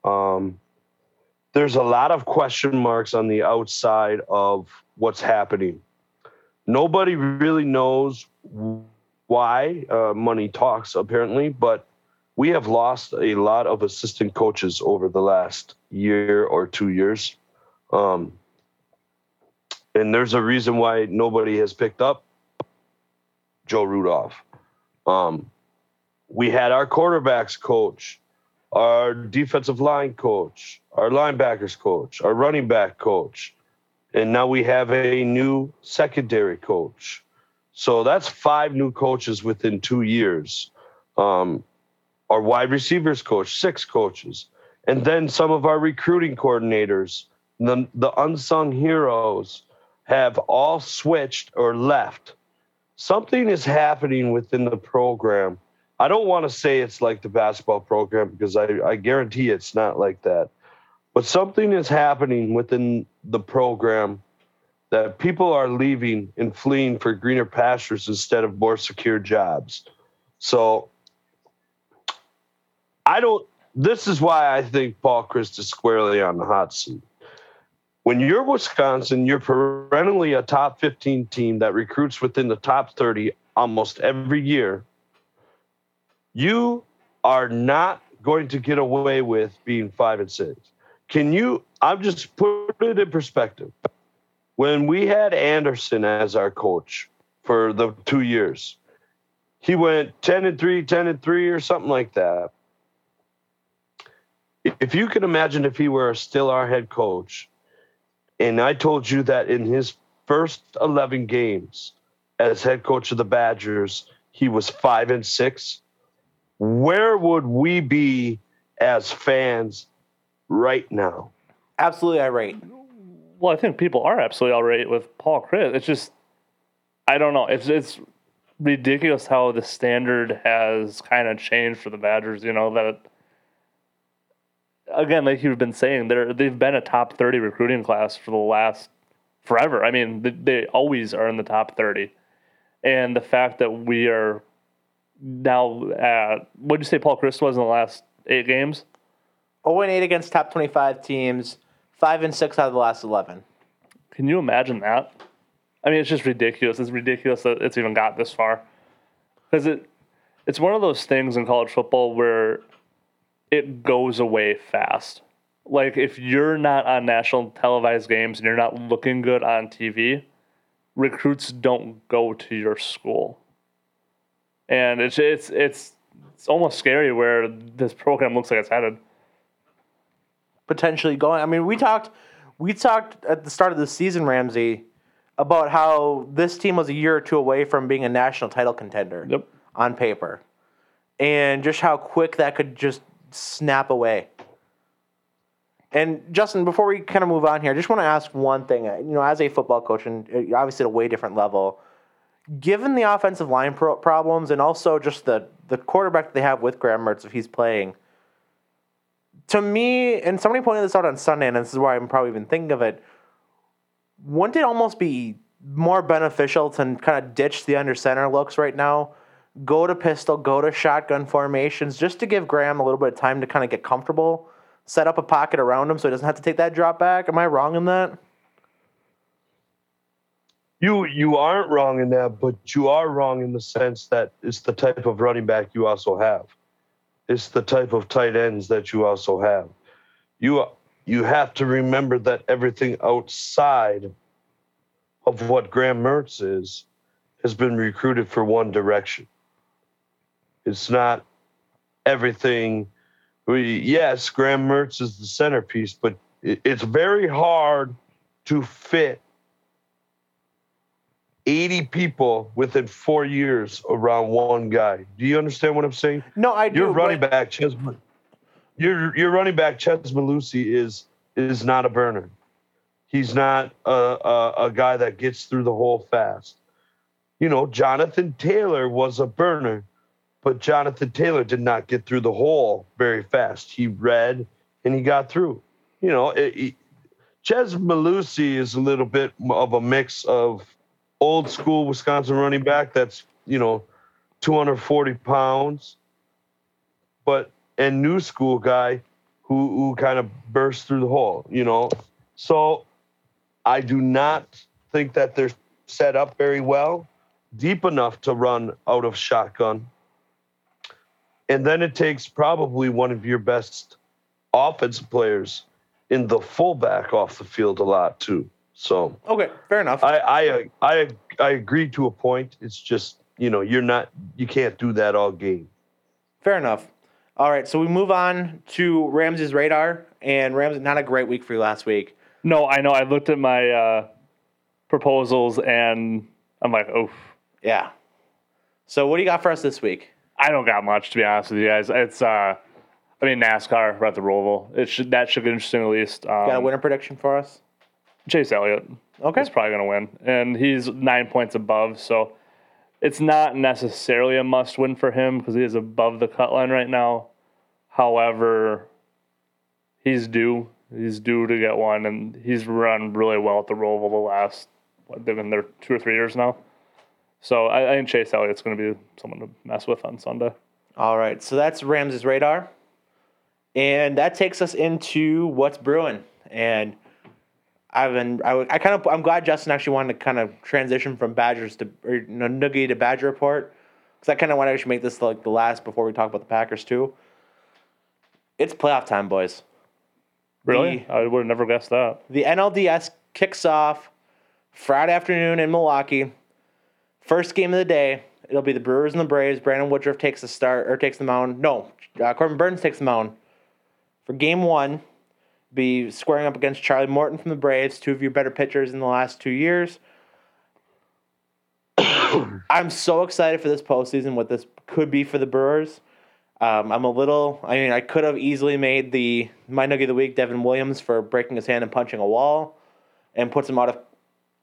There's a lot of question marks on the outside of what's happening. Nobody really knows why. Money talks, apparently, but we have lost a lot of assistant coaches over the last year or 2 years. And there's a reason why nobody has picked up Joe Rudolph. We had our quarterbacks coach, our defensive line coach, our linebackers coach, our running back coach, and now we have a new secondary coach. So that's 5 new coaches within 2 years. Our wide receivers coach, 6 coaches. And then some of our recruiting coordinators, the unsung heroes, have all switched or left. Something is happening within the program. I don't want to say it's like the basketball program because I guarantee it's not like that. But something is happening within the program that people are leaving and fleeing for greener pastures instead of more secure jobs. So this is why I think Paul Chryst is squarely on the hot seat. When you're Wisconsin, you're perennially a top 15 team that recruits within the top 30 almost every year. You are not going to get away with being 5-6. I've just put it in perspective. When we had Anderson as our coach for the 2 years, he went 10-3, 10-3 or something like that. If you could imagine if he were still our head coach, and I told you that in his first 11 games as head coach of the Badgers, he was 5-6. Where would we be as fans right now? Absolutely irate. Well, I think people are absolutely irate with Paul Chryst. It's just, I don't know. It's ridiculous how the standard has kind of changed for the Badgers. You know, that, again, like you've been saying, they've been a top 30 recruiting class for the last forever. I mean, they always are in the top 30. And the fact that we are now at, what did you say Paul Chryst was in the last 8 games? 0-8 against top 25 teams, 5-6 out of the last 11. Can you imagine that? I mean, it's just ridiculous. It's ridiculous that it's even got this far. Because it's one of those things in college football where it goes away fast. Like, if you're not on national televised games and you're not looking good on TV, recruits don't go to your school. And it's almost scary where this program looks like it's headed. Potentially going. I mean, we talked at the start of the season, Ramsey, about how this team was a year or two away from being a national title contender. Yep. On paper. And just how quick that could just snap away. And Justin, before we kind of move on here, I just want to ask one thing. You know, as a football coach, and obviously at a way different level, given the offensive line problems and also just the quarterback that they have with Graham Mertz, if he's playing, to me, and somebody pointed this out on Sunday, and this is why I'm probably even thinking of it, wouldn't it almost be more beneficial to kind of ditch the under center looks right now, go to pistol, go to shotgun formations, just to give Graham a little bit of time to kind of get comfortable, set up a pocket around him so he doesn't have to take that drop back? Am I wrong in that? You aren't wrong in that, but you are wrong in the sense that it's the type of running back you also have. It's the type of tight ends that you also have. you have to remember that everything outside of what Graham Mertz is has been recruited for one direction. It's not everything. Yes, Graham Mertz is the centerpiece, but it's very hard to fit 80 people within 4 years around one guy. Do you understand what I'm saying? No, I do. Your running back, Ches Malusi, is not a burner. He's not a guy that gets through the hole fast. You know, Jonathan Taylor was a burner, but Jonathan Taylor did not get through the hole very fast. He read and he got through. You know, Ches Malusi is a little bit of a mix of old school Wisconsin running back that's, 240 pounds, and new school guy who kind of bursts through the hole, So I do not think that they're set up very well, deep enough to run out of shotgun. And then it takes probably one of your best offensive players in the fullback off the field a lot too. So okay, fair enough. I agree to a point. It's just you can't do that all game. Fair enough. All right, so we move on to Ramsey's radar, and Ramsey, not a great week for you last week. No, I know. I looked at my proposals, and I'm like, oof. Yeah. So what do you got for us this week? I don't got much, to be honest with you guys. It's NASCAR, we're at the Roval. That should be interesting at least. Got a winner prediction for us? Chase Elliott. Okay. He's probably going to win, and he's 9 points above, so it's not necessarily a must-win for him because he is above the cut line right now. However, he's due to get one, and he's run really well at the Roval the last, they've been there 2 or 3 years now. So I think Chase Elliott's going to be someone to mess with on Sunday. All right, so that's Ramsey's radar. And that takes us into what's brewing. And I'm glad Justin actually wanted to kind of transition from Badgers Noogie to Badger Report, because I kind of want to actually make this like the last before we talk about the Packers too. It's playoff time, boys. Really? I would have never guessed that. The NLDS kicks off Friday afternoon in Milwaukee. First game of the day, it'll be the Brewers and the Braves. Brandon Woodruff takes the mound. No, Corbin Burns takes the mound for game one. Be squaring up against Charlie Morton from the Braves, two of your better pitchers in the last 2 years. I'm so excited for this postseason, what this could be for the Brewers. I could have easily made my Noogie of the Week, Devin Williams, for breaking his hand and punching a wall, and puts him out of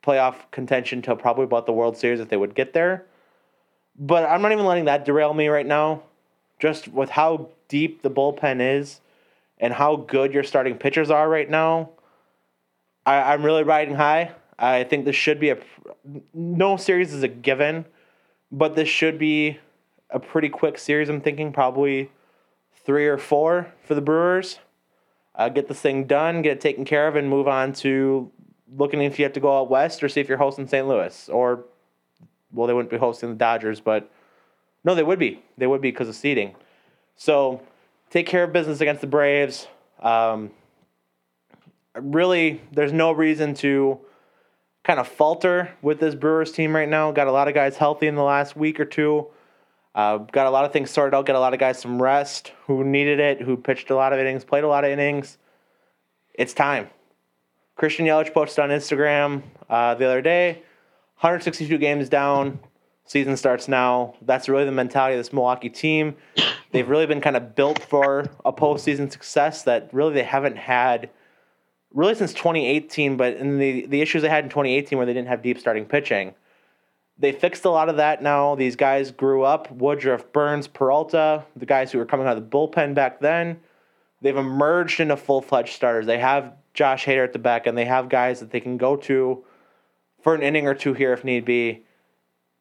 playoff contention till probably about the World Series if they would get there. But I'm not even letting that derail me right now, just with how deep the bullpen is and how good your starting pitchers are right now. I'm really riding high. I think this should be no series is a given, but this should be a pretty quick series. I'm thinking probably 3 or 4 for the Brewers. Get this thing done, get it taken care of, and move on to looking if you have to go out west or see if you're hosting St. Louis. Or, well, they wouldn't be hosting the Dodgers, but no, they would be. They would be because of seeding. So take care of business against the Braves. Really, there's no reason to kind of falter with this Brewers team right now. Got a lot of guys healthy in the last week or two. Got a lot of things sorted out. Got a lot of guys some rest who needed it, who pitched a lot of innings, played a lot of innings. It's time. Christian Yelich posted on Instagram the other day, 162 games down. Season starts now. That's really the mentality of this Milwaukee team. They've really been kind of built for a postseason success that really they haven't had really since 2018, but in the issues they had in 2018 where they didn't have deep starting pitching. They fixed a lot of that now. These guys grew up, Woodruff, Burns, Peralta, the guys who were coming out of the bullpen back then. They've emerged into full-fledged starters. They have Josh Hader at the back, and they have guys that they can go to for an inning or two here if need be.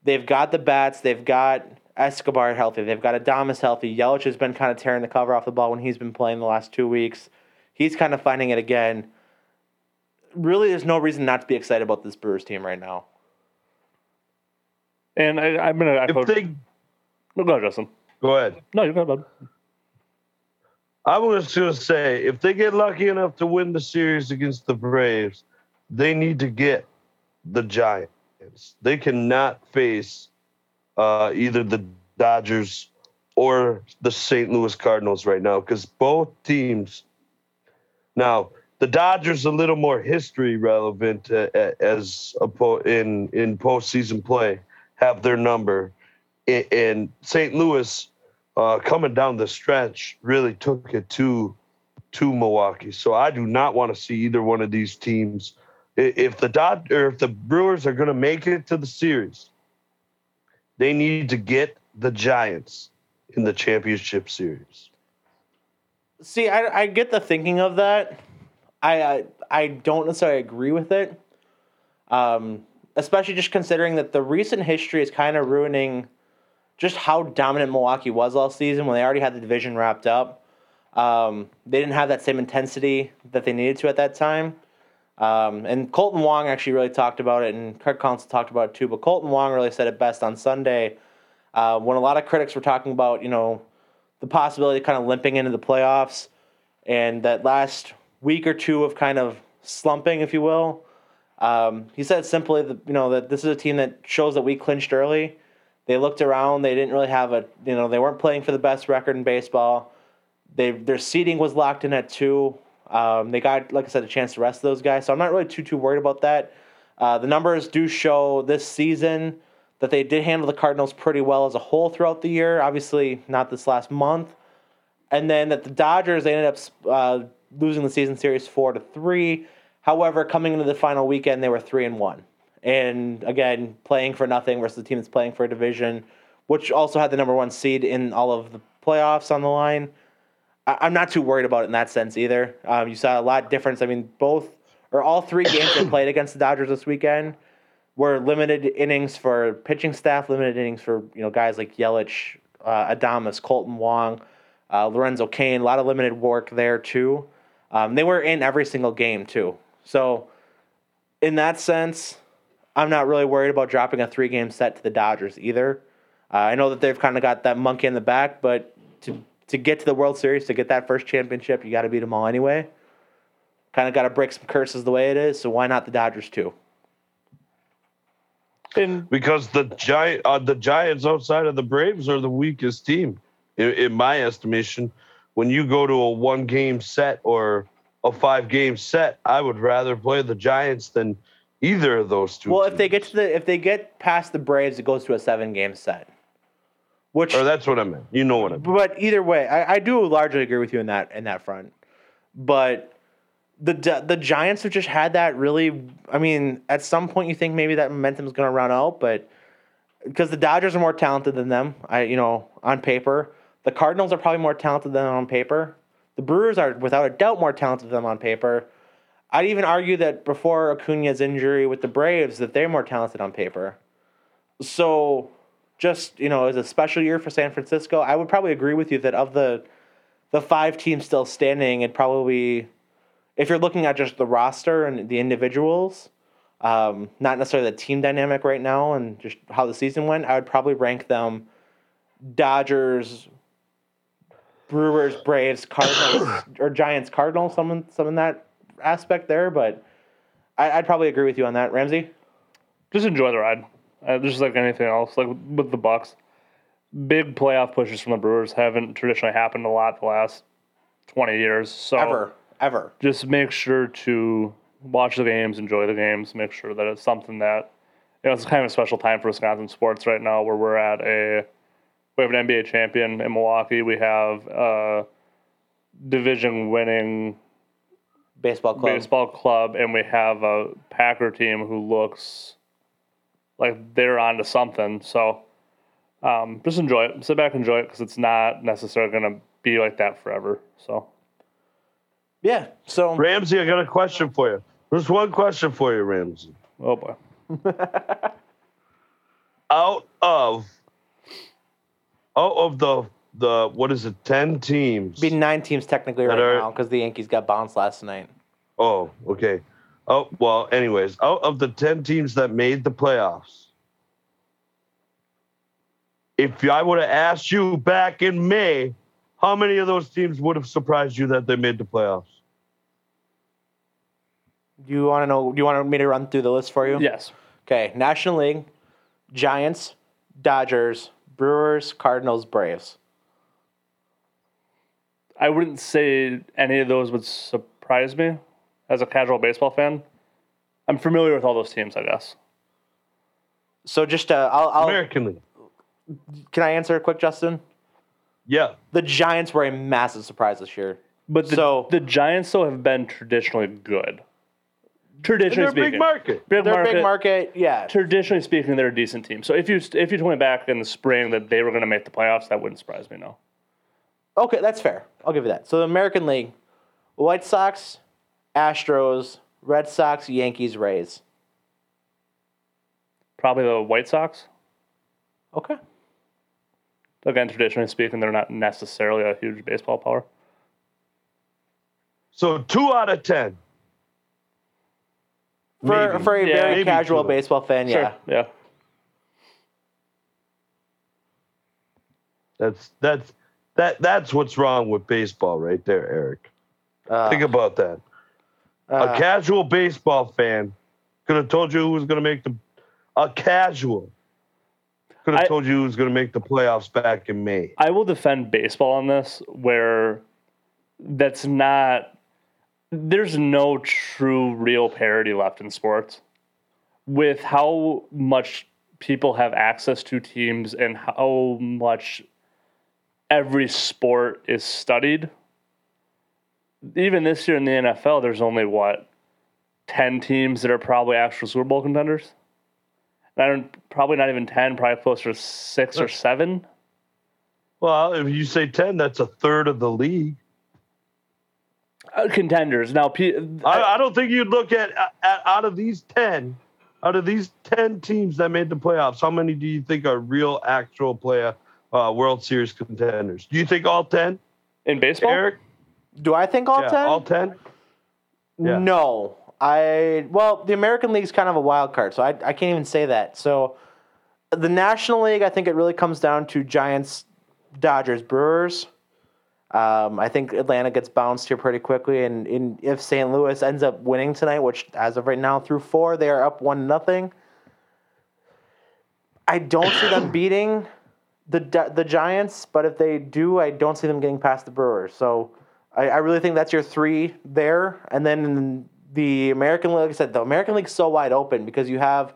They've got the bats. They've got Escobar healthy. They've got Adames healthy. Yelich has been kind of tearing the cover off the ball when he's been playing the last 2 weeks. He's kind of finding it again. Really, there's no reason not to be excited about this Brewers team right now. And I'm going to... Go ahead, Justin. Go ahead. No, you're good, bud. I was going to say, if they get lucky enough to win the series against the Braves, they need to get the Giants. They cannot face either the Dodgers or the St. Louis Cardinals right now, because both teams – now, the Dodgers a little more history relevant as in postseason play, have their number. And St. Louis, coming down the stretch, really took it to Milwaukee. So I do not want to see either one of these teams. If the Brewers are going to make it to the series, they need to get the Giants in the championship series. See, I get the thinking of that. I don't necessarily agree with it, especially just considering that the recent history is kind of ruining just how dominant Milwaukee was all season when they already had the division wrapped up. They didn't have that same intensity that they needed to at that time. And Colton Wong actually really talked about it, and Craig Counsell talked about it too, but Colton Wong really said it best on Sunday when a lot of critics were talking about, you know, the possibility of kind of limping into the playoffs and that last week or two of kind of slumping, if you will. He said simply that, you know, that this is a team that shows that we clinched early. They looked around. They didn't really have a, you know, they weren't playing for the best record in baseball. Their seeding was locked in at 2. They got, like I said, a chance to rest those guys. So I'm not really too worried about that. The numbers do show this season that they did handle the Cardinals pretty well as a whole throughout the year. Obviously not this last month. And then that the Dodgers, they ended up, losing the season series 4-3. However, coming into the final weekend, they were 3-1. And again, playing for nothing versus the team that's playing for a division, which also had the number 1 seed in all of the playoffs on the line. I'm not too worried about it in that sense either. You saw a lot of difference. I mean, all 3 games that played against the Dodgers this weekend were limited innings for pitching staff, limited innings for, you know, guys like Yelich, Adames, Colton Wong, Lorenzo Cain, a lot of limited work there too. They were in every single game, too. So, in that sense, I'm not really worried about dropping a 3-game set to the Dodgers either. I know that they've kind of got that monkey in the back, but to get to the World Series, to get that first championship, you got to beat them all anyway. Kind of got to break some curses the way it is, so why not the Dodgers, too? Because the Giants outside of the Braves are the weakest team, in my estimation. When you go to a 1-game set or a 5-game set, I would rather play the Giants than either of those two. Well, teams. If they get past the Braves, it goes to a 7-game set. That's what I meant. You know what I mean. But either way, I do largely agree with you in that front. But the Giants have just had that really. I mean, at some point you think maybe that momentum is going to run out, but because the Dodgers are more talented than them, on paper. The Cardinals are probably more talented than on paper. The Brewers are, without a doubt, more talented than on paper. I'd even argue that before Acuna's injury with the Braves, that they're more talented on paper. So just, you know, it's a special year for San Francisco. I would probably agree with you that of the 5 teams still standing, it probably, if you're looking at just the roster and the individuals, not necessarily the team dynamic right now and just how the season went, I would probably rank them Dodgers, Brewers, Braves, Cardinals, or Giants, Cardinals, some in that aspect there, but I'd probably agree with you on that. Ramsey? Just enjoy the ride. Just like anything else, like with the Bucks, big playoff pushes from the Brewers haven't traditionally happened a lot the last 20 years. So Ever. Just make sure to watch the games, enjoy the games, make sure that it's something that, you know, it's kind of a special time for Wisconsin sports right now where we're at we have an NBA champion in Milwaukee. We have a division-winning baseball club, and we have a Packer team who looks like they're onto something. So just enjoy it. Sit back and enjoy it because it's not necessarily going to be like that forever. So, yeah. So Ramsey, I got a question for you. There's one question for you, Ramsey. Oh, boy. Out of the what is it, 10 teams? It'd be 9 teams technically right now because the Yankees got bounced last night. Oh, okay. Oh, well, anyways, out of the 10 teams that made the playoffs, if I would have asked you back in May How many of those teams would have surprised you that they made the playoffs? Do you want me to run through the list for you? Yes. Okay. National League, Giants, Dodgers, Brewers, Cardinals, Braves. I wouldn't say any of those would surprise me as a casual baseball fan. I'm familiar with all those teams, I guess. So just American League. Can I answer quick, Justin? Yeah. The Giants were a massive surprise this year. But the Giants, though, have been traditionally good. Traditionally speaking. They're a big market, yeah. Traditionally speaking, they're a decent team. So if you told me back in the spring that they were going to make the playoffs, that wouldn't surprise me, no. Okay, that's fair. I'll give you that. So the American League, White Sox, Astros, Red Sox, Yankees, Rays. Probably the White Sox. Okay. Again, traditionally speaking, they're not necessarily a huge baseball power. So 2 out of 10. For a very casual baseball fan, sure. Yeah. That's what's wrong with baseball right there, Eric. Think about that. A casual baseball fan could have told you who was going to make the playoffs back in May. I will defend baseball on this, where that's not. There's no true, real parity left in sports with how much people have access to teams and how much every sport is studied. Even this year in the NFL, there's only, 10 teams that are probably actual Super Bowl contenders? Probably not even 10, probably closer to 6 or 7. Well, if you say 10, that's a third of the league. Contenders. Now, I don't think you'd look at out of these 10 teams that made the playoffs, how many do you think are real, actual player World Series contenders? Do you think all 10? In baseball? Eric? Do I think all 10? Yeah, all 10? Yeah. No. The American League's kind of a wild card, so I can't even say that. So the National League, I think it really comes down to Giants, Dodgers, Brewers. I think Atlanta gets bounced here pretty quickly, and if St. Louis ends up winning tonight, which as of right now through 4, they are up 1-0. I don't see them beating the Giants, but if they do, I don't see them getting past the Brewers. So I really think that's your 3 there, and then the American League. Like I said, the American League's so wide open because you have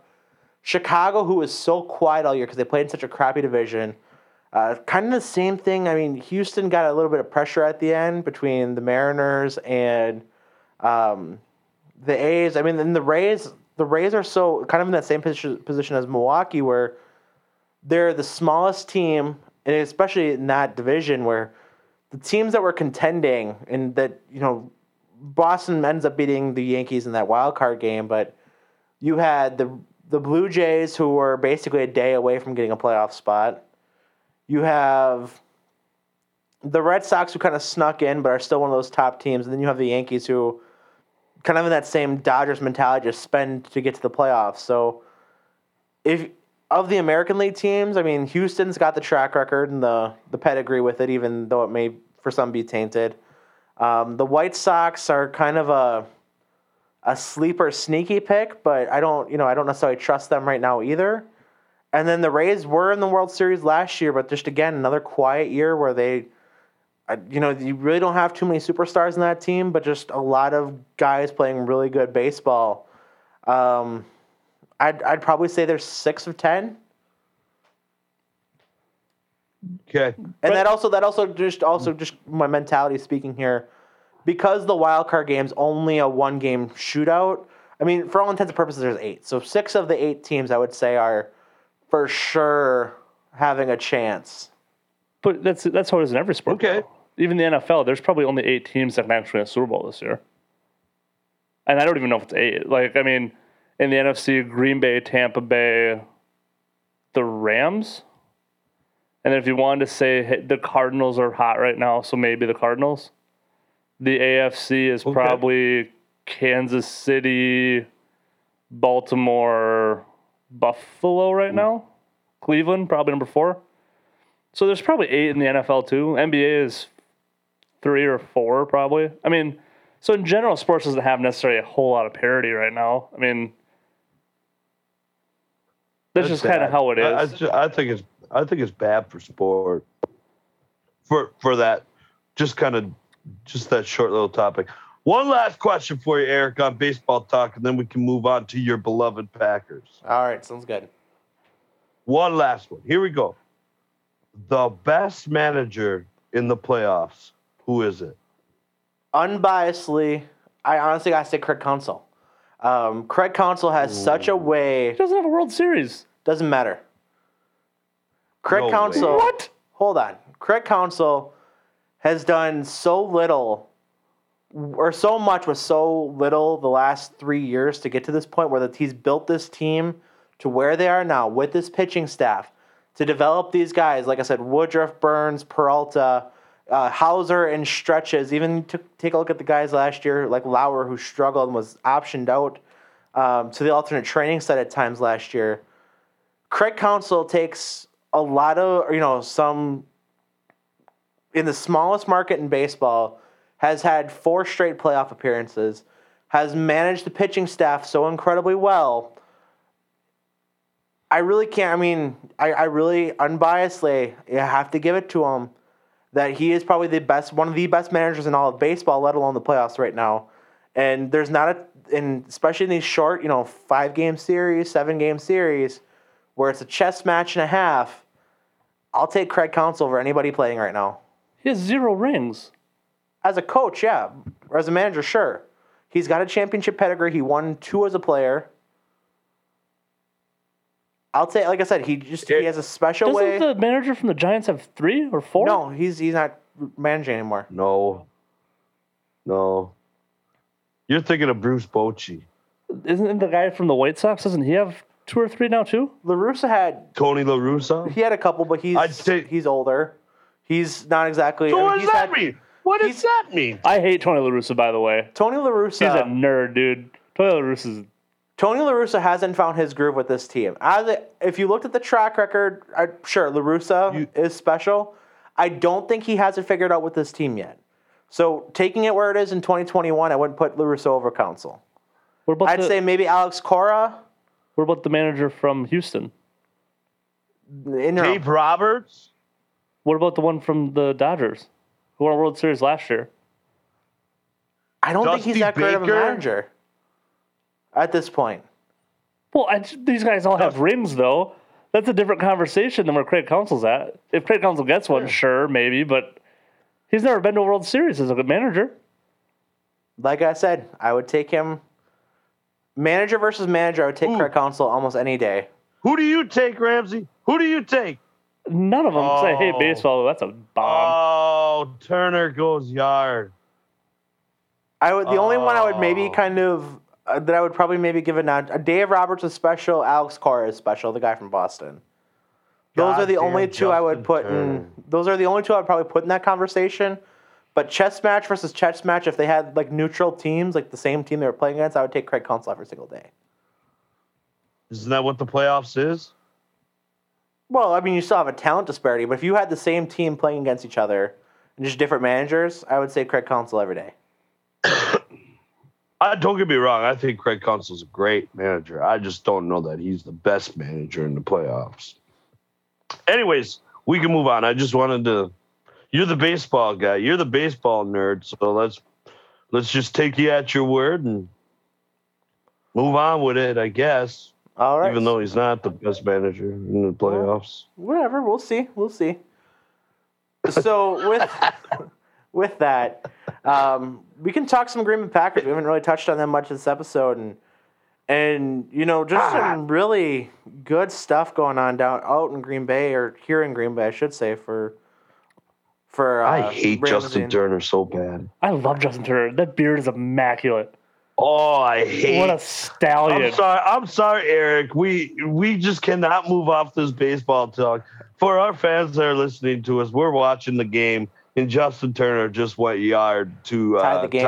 Chicago, who is so quiet all year because they played in such a crappy division. Kind of the same thing. I mean, Houston got a little bit of pressure at the end between the Mariners and the A's. I mean, then the Rays are so kind of in that same position as Milwaukee, where they're the smallest team, and especially in that division where the teams that were contending and that, Boston ends up beating the Yankees in that wild card game, but you had the Blue Jays, who were basically a day away from getting a playoff spot. You have the Red Sox, who kind of snuck in but are still one of those top teams. And then you have the Yankees, who kind of in that same Dodgers mentality, just spend to get to the playoffs. So of the American League teams, I mean, Houston's got the track record and the pedigree with it, even though it may, for some, be tainted. The White Sox are kind of a sleeper, sneaky pick, but I don't necessarily trust them right now either. And then the Rays were in the World Series last year, but just, again, another quiet year where they, you really don't have too many superstars in that team, but just a lot of guys playing really good baseball. I'd probably say they're 6 of 10. Okay. And that also just my mentality speaking here, because the wild card game's only a 1-game shootout. I mean, for all intents and purposes, there's 8. So 6 of the 8 teams I would say are for sure having a chance. But that's how it is in every sport. Okay. Though. Even the NFL, there's probably only 8 teams that can actually win a Super Bowl this year. And I don't even know if it's 8. In the NFC, Green Bay, Tampa Bay, the Rams. And then if you wanted to say the Cardinals are hot right now, so maybe the Cardinals. The AFC is probably Kansas City, Baltimore, Buffalo right now. Cleveland, probably number 4. So there's probably 8 in the NFL too. NBA is three or four probably. I mean, so in general, sports doesn't have necessarily a whole lot of parity right now. I mean, that's just kind of how it is. I think it's bad for sport. For that, just that short little topic. One last question for you, Eric, on baseball talk, and then we can move on to your beloved Packers. All right, sounds good. One last one. Here we go. The best manager in the playoffs. Who is it? Unbiasedly, I honestly got to say Craig Counsell. Craig Counsell has such a way. He doesn't have a World Series. Doesn't matter. Craig Counsell. What? Hold on. Craig Counsell has done so little or so much with so little the last 3 years to get to this point where he's built this team to where they are now with this pitching staff to develop these guys. Like I said, Woodruff, Burns, Peralta, Hauser, and stretches. Even take a look at the guys last year, like Lauer, who struggled and was optioned out to the alternate training set at times last year. Craig Counsell takes a lot of, some in the smallest market in baseball, has had 4 straight playoff appearances, has managed the pitching staff so incredibly well. I really unbiasedly have to give it to him that he is probably one of the best managers in all of baseball, let alone the playoffs right now. And there's and especially in these short, 5-game series, 7-game series, where it's a chess match and a half, I'll take Craig Counsell over anybody playing right now. He has 0 rings. As a coach, yeah. Or as a manager, sure. He's got a championship pedigree. He won 2 as a player. I'll say, like I said, he has a special way. Doesn't the manager from the Giants have 3 or 4? No, he's not managing anymore. No. You're thinking of Bruce Bochy. Isn't the guy from the White Sox? Doesn't he have 2 or 3 now too? La Russa had Tony La Russa. He had a couple, but he's older. He's not exactly. So what does that mean? What does that mean? I hate Tony La Russa, by the way. Tony La Russa. He's a nerd, dude. Tony La Russa hasn't found his groove with this team. If you looked at the track record, sure, La Russa is special. I don't think he has it figured out with this team yet. So taking it where it is in 2021, I wouldn't put La Russa over Counsell. I'd say maybe Alex Cora. What about the manager from Houston? Dave Roberts? What about the one from the Dodgers who won a World Series last year? I don't think he's that great of a manager at this point. Well, these guys all have rings, though. That's a different conversation than where Craig Counsell's at. If Craig Counsell gets one, sure, maybe, but he's never been to a World Series as a good manager. Like I said, I would take him. Manager versus manager, I would take Craig Counsell almost any day. Who do you take, Ramsey? Who do you take? None of them, because I hate baseball. That's a bomb. Oh, Turner goes yard. The only one I would maybe kind of that I would probably maybe give a nod. Dave Roberts is special. Alex Cora is special. The guy from Boston. Those are the only two I would put in. Those are the only two I would probably put in that conversation. But chess match versus chess match, if they had neutral teams, the same team they were playing against, I would take Craig Counsell every single day. Isn't that what the playoffs is? Well, you still have a talent disparity, but if you had the same team playing against each other and just different managers, I would say Craig Counsell every day. Don't get me wrong. I think Craig Counsell's a great manager. I just don't know that he's the best manager in the playoffs. Anyways, we can move on. I just wanted to... You're the baseball guy. You're the baseball nerd. So let's just take you at your word and move on with it, I guess. All right. Even though he's not the best manager in the playoffs. Whatever. We'll see. So with that, we can talk some Green Bay Packers. We haven't really touched on them much this episode, and just some really good stuff going on out in Green Bay, or here in Green Bay, I should say, for I hate Ramsey. Justin Turner so bad. I love Justin Turner. That beard is immaculate. Oh, I hate. What a stallion! I'm sorry, Eric. We just cannot move off this baseball talk. For our fans that are listening to us, we're watching the game, and Justin Turner just went yard to tie the game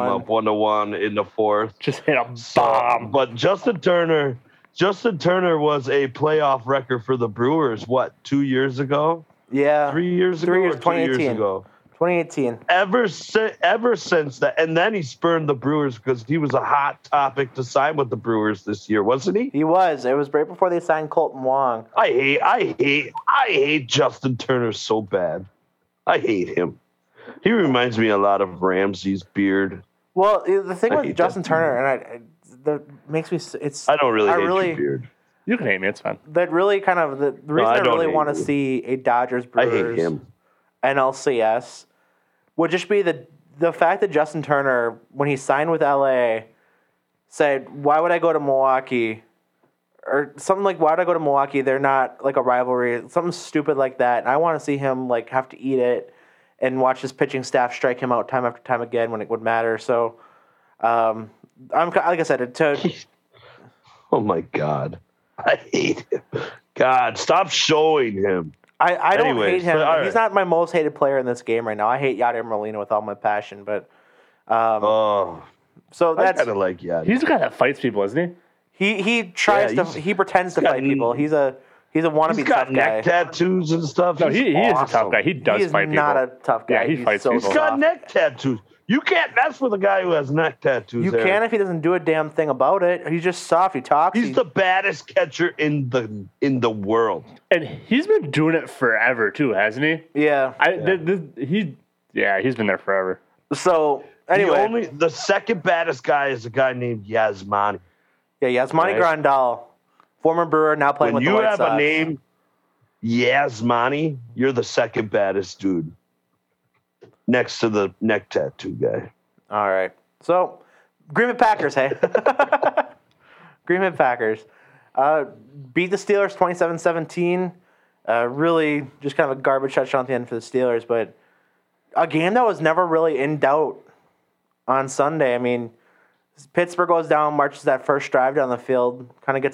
up 1-1 in the fourth. Just hit a bomb. But Justin Turner was a playoff record for the Brewers. What, 2 years ago? Yeah. 3 years ago. 3 years, or 2018. 2 years ago. 2018. Ever since that, and then he spurned the Brewers because he was a hot topic to sign with the Brewers this year, wasn't he? He was. It was right before they signed Colton Wong. I hate Justin Turner so bad. I hate him. He reminds me a lot of Ramsey's beard. Well, the thing with Justin Turner, and I don't really hate your beard. You can hate me. It's fine. That really kind of the reason I really want to see a Dodgers Brewers NLCS would just be the fact that Justin Turner, when he signed with LA, said, "Why would I go to Milwaukee?" Or something like, "Why would I go to Milwaukee? They're not like a rivalry." Something stupid like that. And I want to see him like have to eat it and watch his pitching staff strike him out time after time again when it would matter. So, I'm like I said, oh my God. I hate him. God, stop showing him. I don't hate him. He's not my most hated player in this game right now. I hate Yadier Molina with all my passion, but so that's kind of like Yadier. He's the guy that fights people, isn't he? He pretends to fight people. He's a wannabe tough guy. He's got neck tattoos and stuff. No, he is a tough guy. He fights people. He's not a tough guy. Yeah, he fights people. He's got neck tattoos. You can't mess with a guy who has neck tattoos. You can if he doesn't do a damn thing about it. He's just soft. He talks. He's the baddest catcher in the world, and he's been doing it forever too, hasn't he? Yeah. He's been there forever. So anyway, the second baddest guy is a guy named Yasmani. Yeah, Yasmani Grandal, former Brewer, now playing with the White Sox. When you have a name, Yasmani, you're the second baddest dude. Next to the neck tattoo guy. All right. So, Green Bay Packers, hey. Green Bay Packers. Beat the Steelers 27-17. Really just kind of a garbage touchdown at the end for the Steelers. But a game that was never really in doubt on Sunday. I mean, Pittsburgh goes down, marches that first drive down the field. Kind of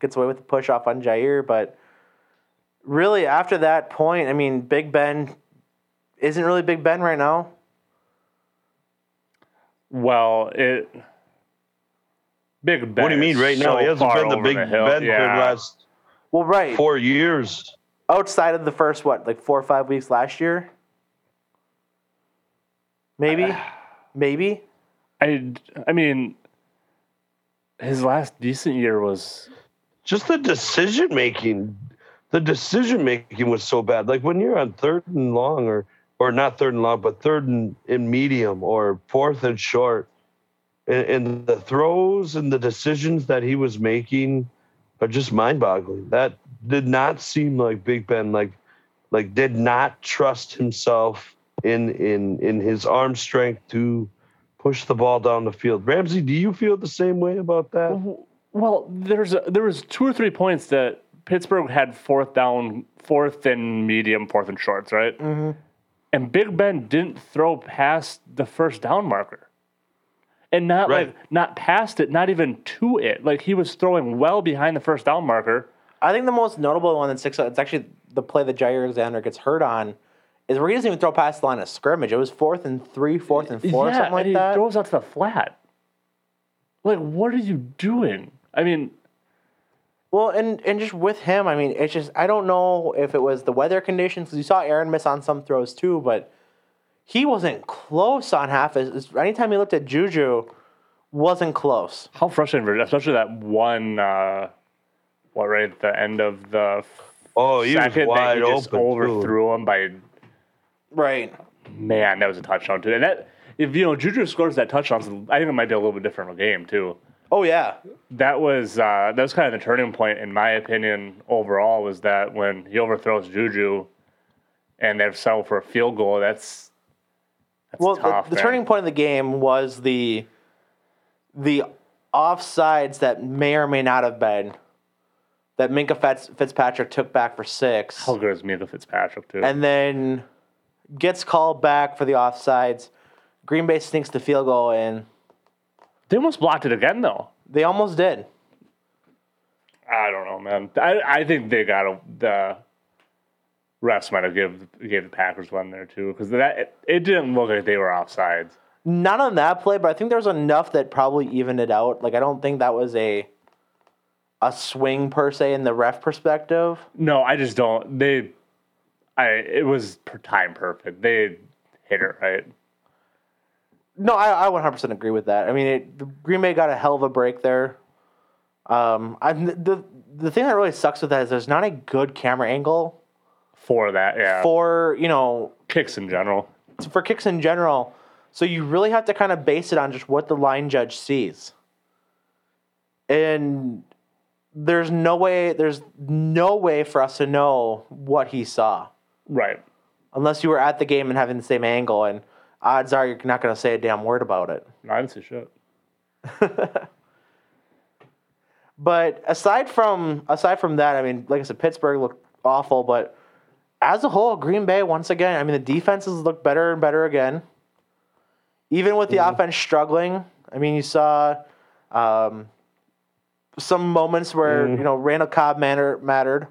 gets away with the push off on Jaire. But really, after that point, I mean, Big Ben isn't really Big Ben right now. Well, Big Ben. What do you mean right now? He hasn't been the Big Ben for the last 4 years. Outside of the first, 4 or 5 weeks last year? Maybe. I mean, his last decent year was just the decision making. The decision making was so bad. Like when you're on third and long, or not third and long, but third and in medium or fourth and short, and the throws and the decisions that he was making are just mind boggling. That did not seem like Big Ben, like did not trust himself in his arm strength to push the ball down the field. Ramsey, do you feel the same way about that? Well, there was 2 or 3 points that Pittsburgh had fourth and medium, fourth and shorts, right? Mm-hmm. And Big Ben didn't throw past the first down marker, and not past it, not even to it. Like he was throwing well behind the first down marker. I think the most notable one that sticks out, it's actually the play that Jaire Alexander gets hurt on, is where he doesn't even throw past the line of scrimmage. It was 4th and 3, 4th and 4, something like that. He throws out to the flat. Like, what are you doing? I mean. Well, and just with him, I mean, it's just, I don't know if it was the weather conditions, because you saw Aaron miss on some throws too, but he wasn't close on half. Anytime he looked at Juju, wasn't close. How frustrating, especially that one, right at the end of the second, that he just overthrew him by. Right. Man, that was a touchdown too. And that, if Juju scores that touchdown, I think it might be a little bit different of a game too. Oh yeah, that was kind of the turning point in my opinion. Overall, was that when he overthrows Juju, and they've settled for a field goal. That's well, tough, the turning point of the game was the offsides that may or may not have been that Minkah Fitzpatrick took back for 6. How good is Minkah Fitzpatrick too? And then gets called back for the offsides. Green Bay stinks the field goal in. They almost blocked it again, though. They almost did. I don't know, man. I think they the refs might have gave the Packers one there too, because it didn't look like they were offsides. Not on that play, but I think there was enough that probably evened it out. Like I don't think that was a swing per se in the ref perspective. No, I just don't. It was time perfect. They hitter, right? No, I 100% agree with that. I mean, Green Bay got a hell of a break there. The thing that really sucks with that is there's not a good camera angle for that. Yeah. For, you know, kicks in general. For kicks in general, so you really have to kind of base it on just what the line judge sees. And there's no way for us to know what he saw. Right. Unless you were at the game and having the same angle, and odds are you're not going to say a damn word about it. No, I didn't see shit. But aside from that, I mean, like I said, Pittsburgh looked awful, but as a whole, Green Bay, once again, I mean, the defenses look better and better again. Even with the offense struggling, I mean, you saw some moments where, you know, Randall Cobb mattered,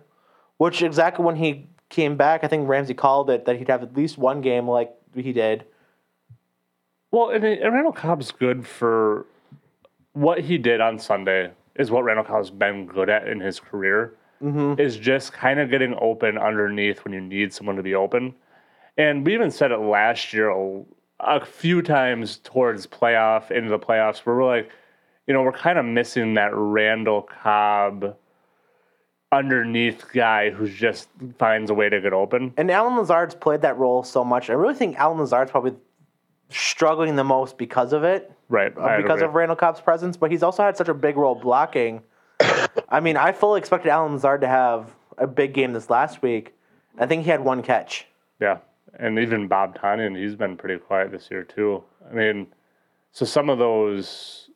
which exactly when he came back, I think Ramsey called it, that he'd have at least one game like he did. Well, and Randall Cobb's good for what he did on Sunday is what Randall Cobb's been good at in his career. Mm-hmm. Is just kind of getting open underneath when you need someone to be open. And we even said it last year a few times towards playoff, into the playoffs, where we're like, you know, we're kind of missing that Randall Cobb underneath guy who just finds a way to get open. And Alan Lazard's played that role so much. I really think Alan Lazard's probably struggling the most because of it. Right. Because of Randall Cobb's presence. But he's also had such a big role blocking. I mean, I fully expected Alan Lazard to have a big game this last week. I think he had one catch. Yeah, and even Bob Tonyan, he's been pretty quiet this year too. I mean, so some of those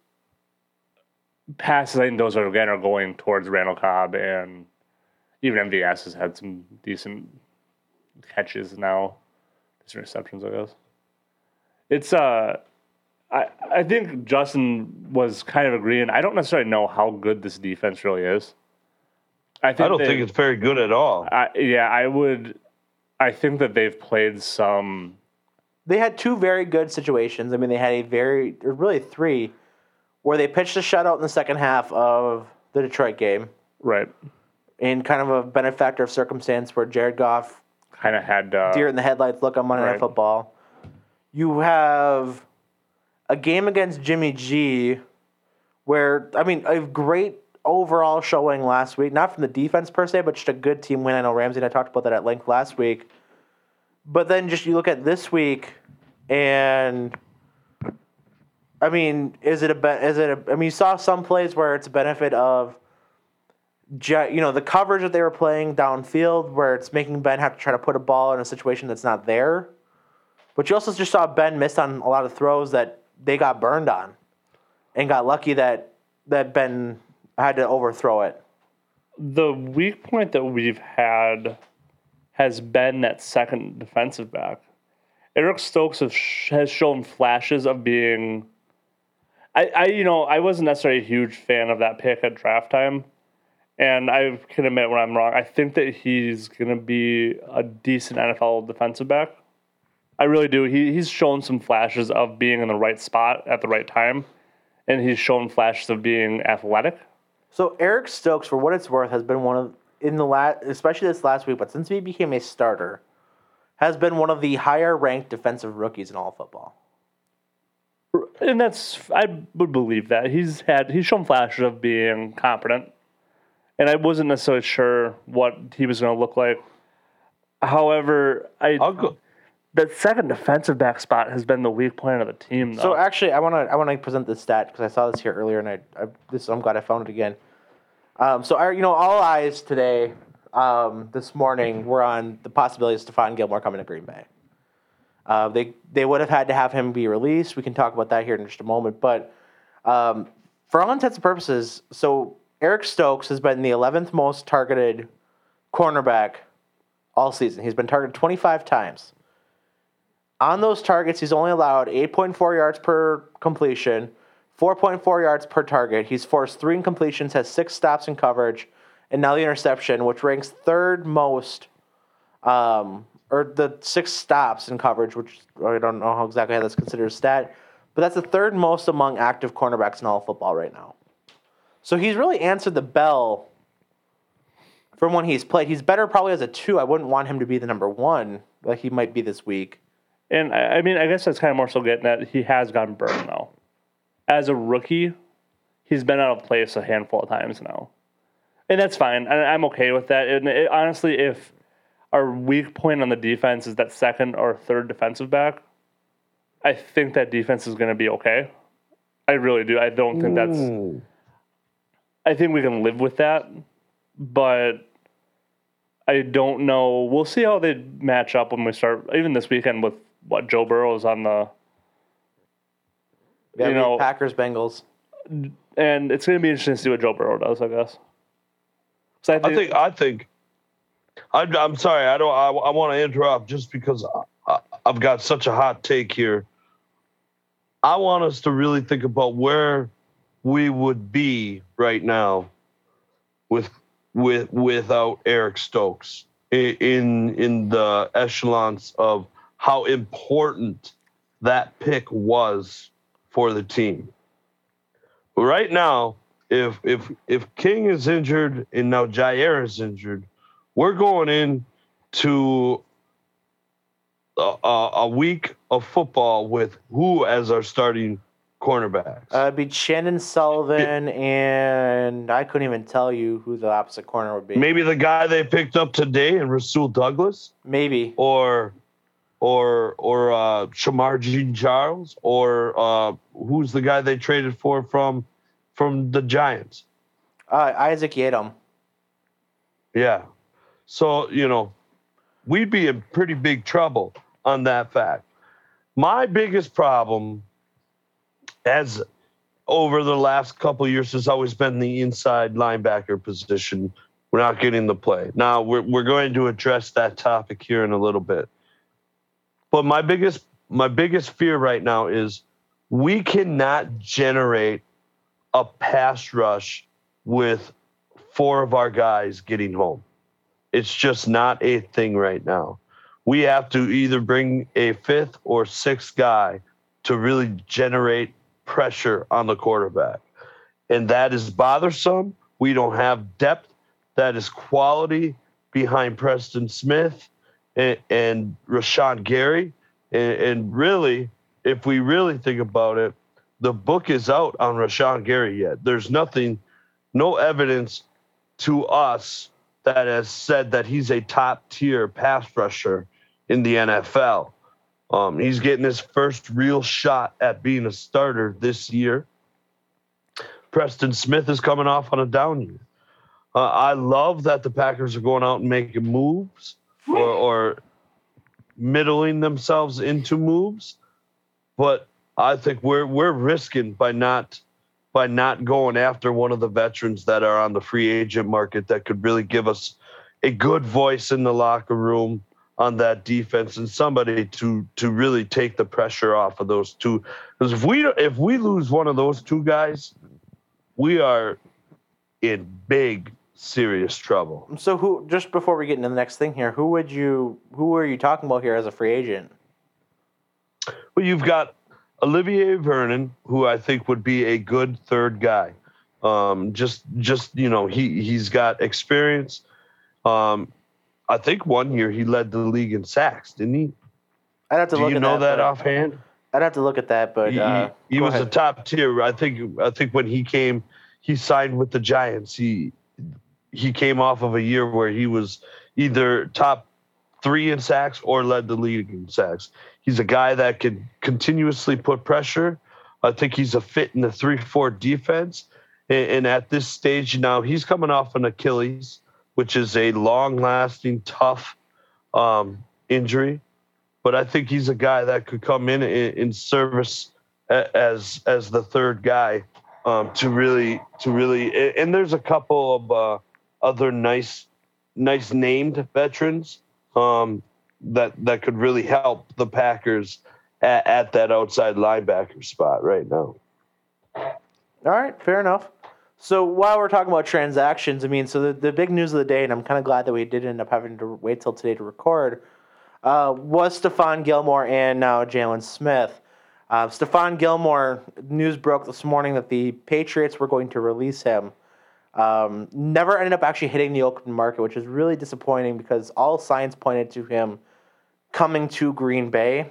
passes, I think those are going towards Randall Cobb, and even MVS has had some decent catches now, decent receptions, I guess. It's I think Justin was kind of agreeing. I don't necessarily know how good this defense really is. I don't think it's very good at all. I think that they've played some. They had two very good situations. I mean, they had really three, where they pitched a shutout in the second half of the Detroit game. Right. In kind of a benefactor of circumstance where Jared Goff kind of had deer in the headlights look on Monday Night Football. You have a game against Jimmy G where, I mean, a great overall showing last week, not from the defense per se, but just a good team win. I know Ramsey and I talked about that at length last week. But then just you look at this week, and, I mean, you saw some plays where it's a benefit of, you know, the coverage that they were playing downfield where it's making Ben have to try to put a ball in a situation that's not there. But you also just saw Ben miss on a lot of throws that they got burned on and got lucky that Ben had to overthrow it. The weak point that we've had has been that second defensive back. Eric Stokes has shown flashes of being... I wasn't necessarily a huge fan of that pick at draft time, and I can admit when I'm wrong. I think that he's going to be a decent NFL defensive back. I really do. He's shown some flashes of being in the right spot at the right time, and he's shown flashes of being athletic. So Eric Stokes, for what it's worth, has been one of especially this last week, but since he became a starter, has been one of the higher ranked defensive rookies in all of football. And I would believe that he's shown flashes of being competent, and I wasn't necessarily sure what he was going to look like. However, the second defensive back spot has been the weak point of the team, though. So actually, I want to present this stat because I saw this here earlier, and I'm glad I found it again. All eyes today, this morning, were on the possibility of Stephon Gilmore coming to Green Bay. They would have had to have him be released. We can talk about that here in just a moment. But for all intents and purposes, so Eric Stokes has been the 11th most targeted cornerback all season. He's been targeted 25 times. On those targets, he's only allowed 8.4 yards per completion, 4.4 yards per target. He's forced 3 incompletions, has 6 stops in coverage, and now the interception, which ranks third most, or the 6 stops in coverage, which I don't know how exactly that's considered a stat, but that's the third most among active cornerbacks in all of football right now. So he's really answered the bell from when he's played. He's better probably as a 2. I wouldn't want him to be the number 1 like he might be this week. And I mean, I guess that's kind of more so getting at he has gotten burned now. As a rookie, he's been out of place a handful of times now. And that's fine. I'm okay with that. And it, honestly, if our weak point on the defense is that second or third defensive back, I think that defense is going to be okay. I really do. I don't think that's... I think we can live with that. But I don't know. We'll see how they match up when we start, even this weekend with what Joe Burrow's on the... Yeah, you know, Packers, Bengals. And it's going to be interesting to see what Joe Burrow does, I guess. So I'm sorry. I want to interrupt just because I've got such a hot take here. I want us to really think about where we would be right now without Eric Stokes in the echelons of how important that pick was for the team. Right now, if King is injured and now Jaire is injured, we're going into a week of football with who as our starting cornerbacks? It'd be Shannon Sullivan, and I couldn't even tell you who the opposite corner would be. Maybe the guy they picked up today and Rasul Douglas? Maybe. Or Shamar Jean Charles? Or who's the guy they traded for from the Giants? Isaac Yiadom. Yeah. So, you know, we'd be in pretty big trouble on that fact. My biggest problem, as over the last couple of years, has always been the inside linebacker position. We're not getting the play. Now, we're going to address that topic here in a little bit. But my biggest fear right now is we cannot generate a pass rush with four of our guys getting home. It's just not a thing right now. We have to either bring a fifth or sixth guy to really generate pressure on the quarterback. And that is bothersome. We don't have depth. That is quality behind Preston Smith and Rashawn Gary. And really, if we really think about it, the book is out on Rashawn Gary yet. There's nothing, no evidence to us that has said that he's a top-tier pass rusher in the NFL. He's getting his first real shot at being a starter this year. Preston Smith is coming off on a down year. I love that the Packers are going out and making moves or middling themselves into moves, but I think we're risking by not going after one of the veterans that are on the free agent market that could really give us a good voice in the locker room on that defense and somebody to really take the pressure off of those two. Because if we lose one of those two guys, we are in big, serious trouble. So who, just before we get into the next thing here, who are you talking about here as a free agent? Well, you've got Olivier Vernon, who I think would be a good third guy. Just you know, he's got experience. I think one year he led the league in sacks, didn't he? I'd have to look at that. Do you know that offhand? I'd have to look at that, but he was a top tier. I think when he came, he signed with the Giants. He came off of a year where he was either top 3 in sacks or led the league in sacks. He's a guy that can continuously put pressure. I think he's a fit in the 3-4 defense. And at this stage now, he's coming off an Achilles, which is a long-lasting, tough injury. But I think he's a guy that could come in and service as the third guy to really. And there's a couple of other nice named veterans that could really help the Packers at that outside linebacker spot right now. All right, fair enough. So while we're talking about transactions, I mean, so the big news of the day, and I'm kind of glad that we did end up having to wait till today to record, was Stephon Gilmore and now Jalen Smith. Stephon Gilmore, news broke this morning that the Patriots were going to release him. Never ended up actually hitting the open market, which is really disappointing because all signs pointed to him coming to Green Bay.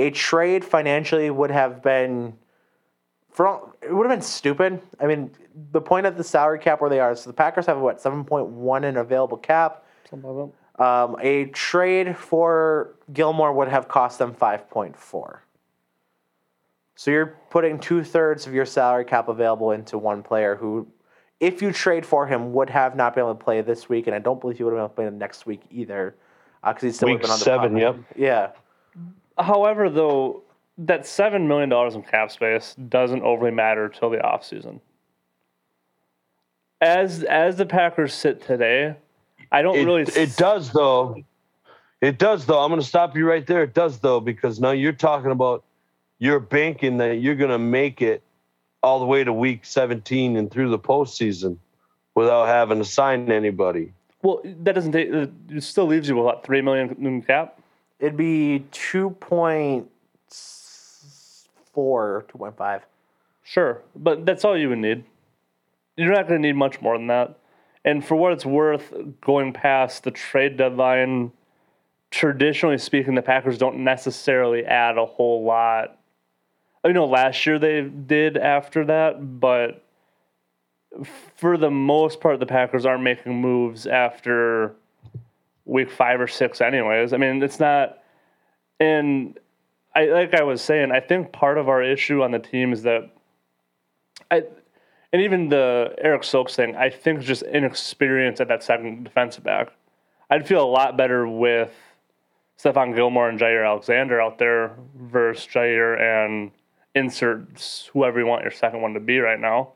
A trade financially would have been, it would have been stupid. I mean, the point of the salary cap where they are, so the Packers have, what, 7.1 in available cap? A trade for Gilmore would have cost them 5.4. So you're putting 2/3 of your salary cap available into one player who, if you trade for him, would have not been able to play this week, and I don't believe he would have been able to play next week either, because he's still been on the week 7. Program. Yep. Yeah. However, though, that $7 million in cap space doesn't overly matter till the offseason. As the Packers sit today, I don't It does, though. It does, though. I'm going to stop you right there. It does, though, because now you're talking about you're banking that you're going to make it all the way to week 17 and through the postseason without having to sign anybody. Well, that doesn't take, it still leaves you with what, $3 million in cap? It'd be 2.4, 2.5. Sure, but that's all you would need. You're not going to need much more than that. And for what it's worth, going past the trade deadline, traditionally speaking, the Packers don't necessarily add a whole lot. You know, last year they did after that, but for the most part, the Packers aren't making moves after week 5 or 6 anyways. I mean, it's not – and like I was saying, I think part of our issue on the team is that – and even the Eric Stokes thing, I think it's just inexperience at that second defensive back. I'd feel a lot better with Stephon Gilmore and Jaire Alexander out there versus Jaire and insert whoever you want your second one to be right now.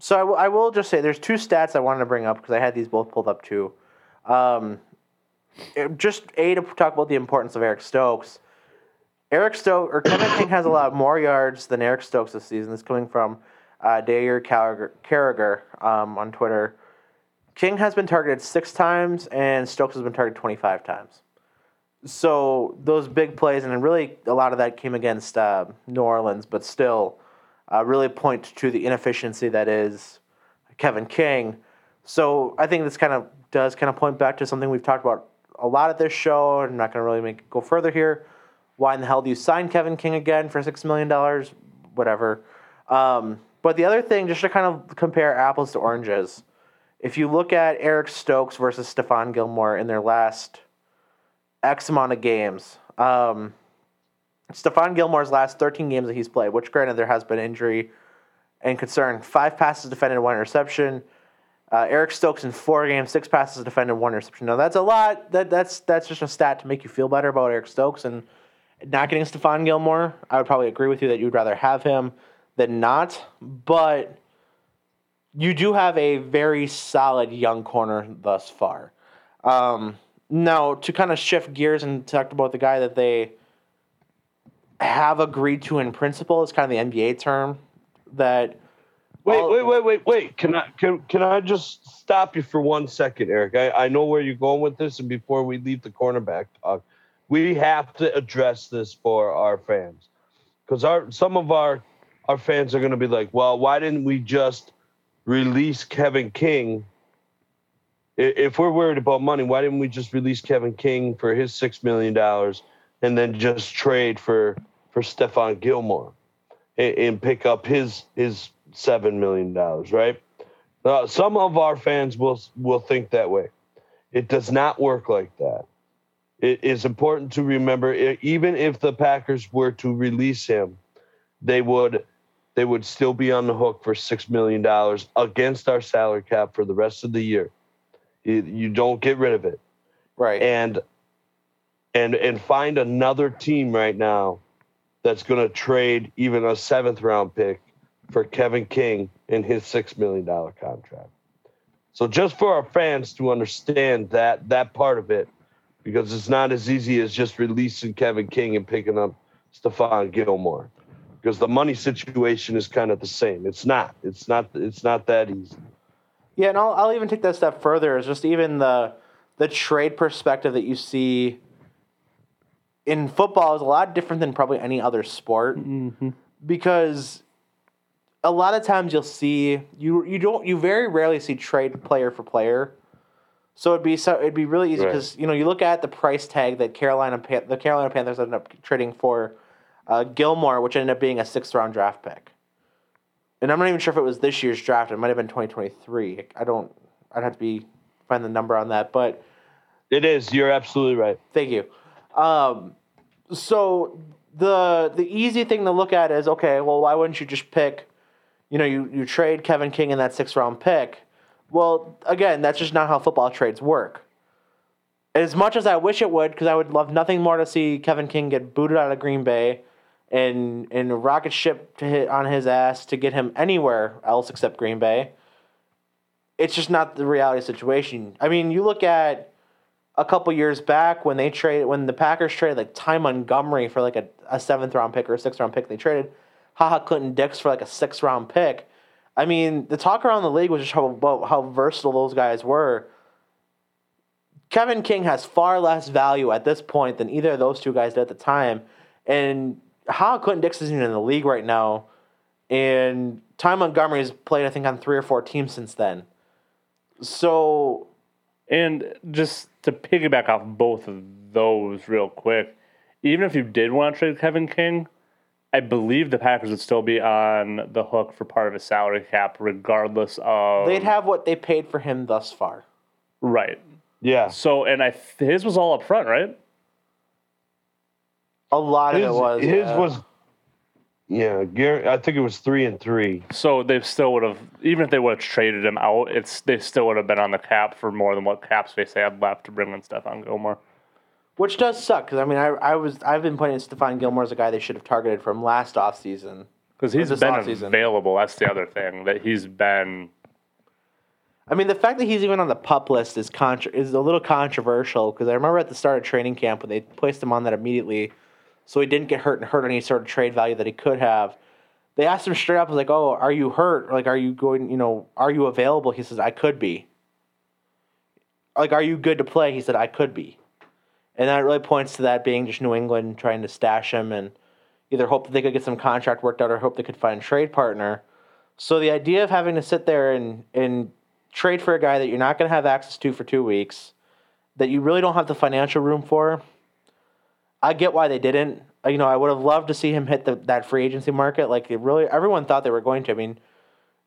So I will just say there's two stats I wanted to bring up because I had these both pulled up too. Just A, to talk about the importance of Eric Stokes. Eric Stokes or Kevin King has a lot more yards than Eric Stokes this season. This is coming from Jaire Carragher on Twitter. King has been targeted 6 times, and Stokes has been targeted 25 times. So those big plays, and really a lot of that came against New Orleans, but still really point to the inefficiency that is Kevin King. So I think this kind of point back to something we've talked about a lot at this show. I'm not going to really go further here. Why in the hell do you sign Kevin King again for $6 million? Whatever. But the other thing, just to kind of compare apples to oranges, if you look at Eric Stokes versus Stephon Gilmore in their last X amount of games, Stephon Gilmore's last 13 games that he's played, which granted there has been injury and concern, 5 passes defended, 1 interception. Eric Stokes in 4 games, 6 passes defended, 1 interception. Now that's a lot. That's just a stat to make you feel better about Eric Stokes and not getting Stephon Gilmore. I would probably agree with you that you'd rather have him than not, but you do have a very solid young corner thus far. Now, to kind of shift gears and talk about the guy that they have agreed to in principle is kind of the NBA term that. Wait. Can I just stop you for 1 second, Eric? I know where you're going with this, and before we leave the cornerback talk, we have to address this for our fans because some of our fans are going to be like, well, why didn't we just release Kevin King? If we're worried about money, why didn't we just release Kevin King for his $6 million and then just trade for Stephon Gilmore and pick up his $7 million, right? Some of our fans will think that way. It does not work like that. It is important to remember, even if the Packers were to release him, they would still be on the hook for $6 million against our salary cap for the rest of the year. You don't get rid of it. Right. And find another team right now that's going to trade even a 7th-round pick for Kevin King in his $6 million contract. So just for our fans to understand that part of it, because it's not as easy as just releasing Kevin King and picking up Stephon Gilmore. Because the money situation is kind of the same. It's not that easy. Yeah, and I'll even take that step further. Is just even the trade perspective that you see in football is a lot different than probably any other sport. Mm-hmm. Because a lot of times you'll see you very rarely see trade player for player. So it'd be really easy because you know you look at the price tag that the Carolina Panthers ended up trading for Gilmore, which ended up being a 6th round draft pick. And I'm not even sure if it was this year's draft. It might have been 2023. I'd have to find the number on that, but it is. You're absolutely right. Thank you. So the easy thing to look at is, okay, well, why wouldn't you just pick? You know, you trade Kevin King in that 6th round pick. Well, again, that's just not how football trades work. As much as I wish it would, because I would love nothing more to see Kevin King get booted out of Green Bay and a rocket ship to hit on his ass to get him anywhere else except Green Bay. It's just not the reality situation. I mean, you look at a couple years back when the Packers traded like Ty Montgomery for like a 7th round pick or a 6th round pick. They traded HaHa Clinton Dix for like a 6th round pick. I mean, the talk around the league was just about how versatile those guys were. Kevin King has far less value at this point than either of those two guys did at the time. And HaHa Clinton Dix isn't even in the league right now. And Ty Montgomery has played, I think, on 3 or 4 teams since then. So... And just to piggyback off both of those real quick, even if you did want to trade Kevin King... I believe the Packers would still be on the hook for part of his salary cap, regardless of... They'd have what they paid for him thus far. Right. Yeah. So, and his was all up front, right? A lot of it was. His was... Yeah, Gary, I think it was 3 and 3. So they still would have... Even if they would have traded him out, they still would have been on the cap for more than what cap space they had left to bring in Stephon Gilmore. Which does suck, because, I mean, I've been pointing at Stephon Gilmore as a guy they should have targeted from last offseason. Because he's been available. That's the other thing, that he's been... I mean, the fact that he's even on the PUP list is a little controversial, because I remember at the start of training camp when they placed him on that immediately, so he didn't get hurt and hurt any sort of trade value that he could have. They asked him straight up, like, oh, are you hurt? Or, like, are you going, you know, are you available? He says, I could be. Like, are you good to play? He said, I could be. And that really points to that being just New England trying to stash him and either hope that they could get some contract worked out or hope they could find a trade partner. So the idea of having to sit there and trade for a guy that you're not going to have access to for 2 weeks, that you really don't have the financial room for, I get why they didn't. You know, I would have loved to see him hit that free agency market. Like, everyone thought they were going to. I mean,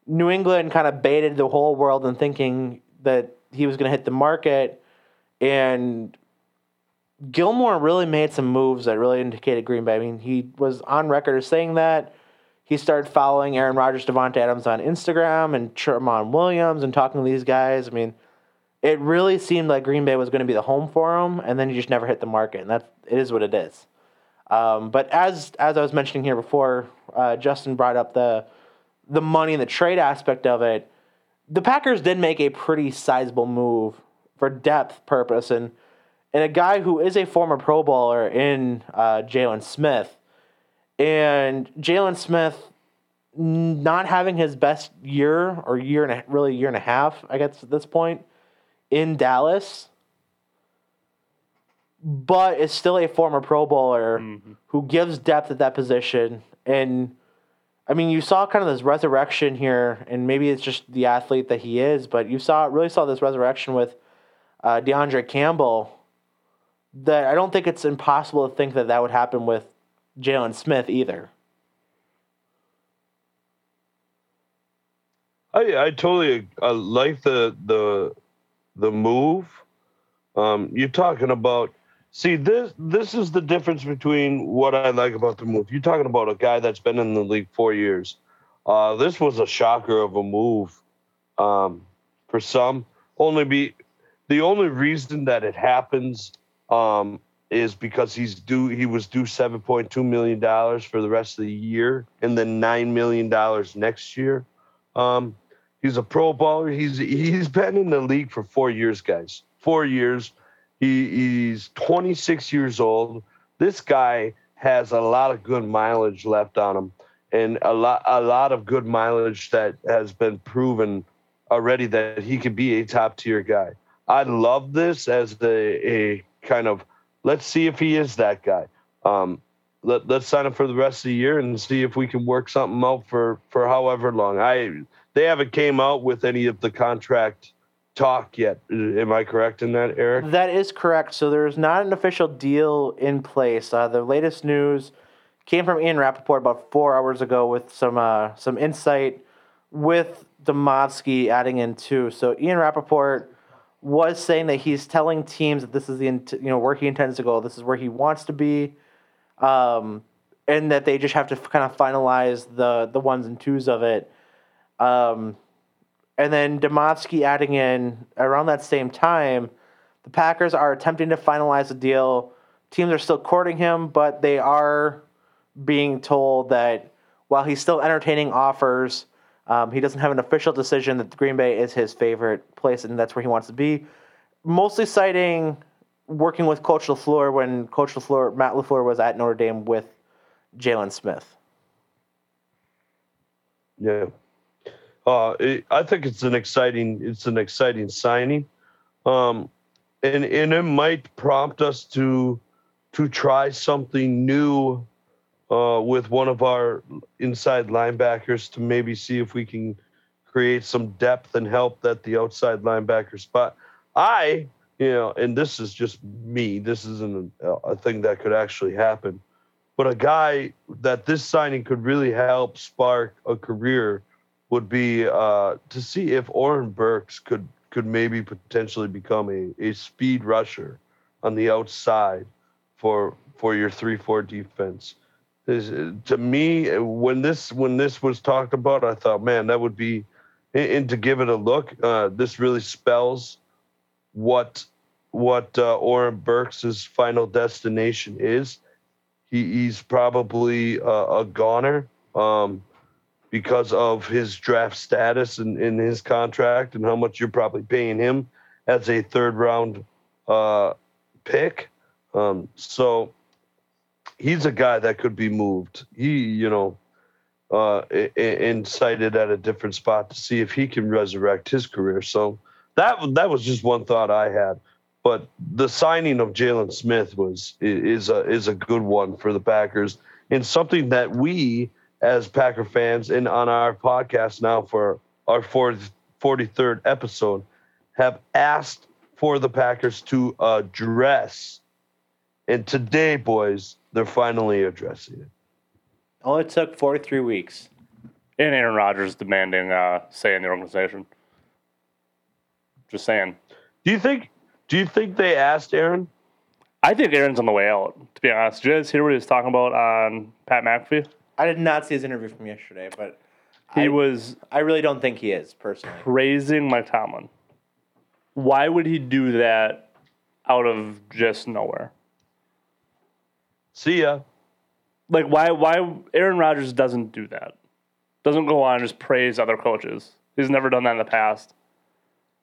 New England kind of baited the whole world in thinking that he was going to hit the market, and... Gilmore really made some moves that really indicated Green Bay. I mean, he was on record as saying that. He started following Aaron Rodgers, Devontae Adams on Instagram and Tremont Williams and talking to these guys. I mean, it really seemed like Green Bay was going to be the home for him, and then he just never hit the market, and it is what it is. But as I was mentioning here before, Justin brought up the money and the trade aspect of it. The Packers did make a pretty sizable move for depth purpose, and a guy who is a former Pro Bowler in Jalen Smith. And Jalen Smith not having his best year and a half, I guess at this point, in Dallas, but is still a former Pro Bowler who gives depth at that position. And, I mean, you saw kind of this resurrection here, and maybe it's just the athlete that he is, but you really saw this resurrection with DeAndre Campbell, that I don't think it's impossible to think that would happen with Jalen Smith either. I totally like the move. You're talking about... See, this is the difference between what I like about the move. You're talking about a guy that's been in the league 4 years. This was a shocker of a move for some. The only reason that it happens... is because he was due $7.2 million for the rest of the year and then $9 million next year. He's a Pro Bowler. He's been in the league for 4 years, guys. 4 years. He's 26 years old. This guy has a lot of good mileage left on him, and a lot of good mileage that has been proven already that he could be a top tier guy. I love this as a kind of, let's see if he is that guy. Let's sign him for the rest of the year and see if we can work something out for however long. They haven't came out with any of the contract talk yet. Am I correct in that, Eric? That is correct. So there is not an official deal in place. The latest news came from Ian Rappaport about 4 hours ago with some insight with Domoski adding in too. So Ian Rappaport was saying that he's telling teams that this is the where he intends to go. This is where he wants to be, and that they just have to kind of finalize the ones and twos of it. And then Domoski adding in around that same time, the Packers are attempting to finalize a deal. Teams are still courting him, but they are being told that while he's still entertaining offers, he doesn't have an official decision that Green Bay is his favorite place, and that's where he wants to be. Mostly citing working with Coach LaFleur when Matt LaFleur was at Notre Dame with Jalen Smith. Yeah. I think it's an exciting signing, and it might prompt us to try something new with one of our inside linebackers to maybe see if we can create some depth and help at the outside linebacker spot. And this is just me. This isn't a thing that could actually happen, but a guy that this signing could really help spark a career would be to see if Oren Burks could maybe potentially become a speed rusher on the outside for your 3-4 defense. To me, when this was talked about, I thought, man, that would be – and to give it a look, this really spells what Oren Burks' final destination is. He's probably a goner. Because of his draft status and in his contract and how much you're probably paying him as a third-round pick. So he's a guy that could be moved. He, incited at a different spot to see if he can resurrect his career. So that was just one thought I had. But the signing of Jalen Smith is a good one for the Packers and something that we – as Packer fans and on our podcast now for our 43rd episode have asked for the Packers to address. And today, boys, they're finally addressing it. Only took 43 weeks. And Aaron Rodgers demanding say in the organization. Just saying. Do you think they asked Aaron? I think Aaron's on the way out, to be honest. Did you guys hear what he was talking about on Pat McAfee? I did not see his interview from yesterday, but I really don't think he is, personally. Praising Mike Tomlin. Why would he do that out of just nowhere? See ya. Like, why Aaron Rodgers doesn't do that. Doesn't go on and just praise other coaches. He's never done that in the past.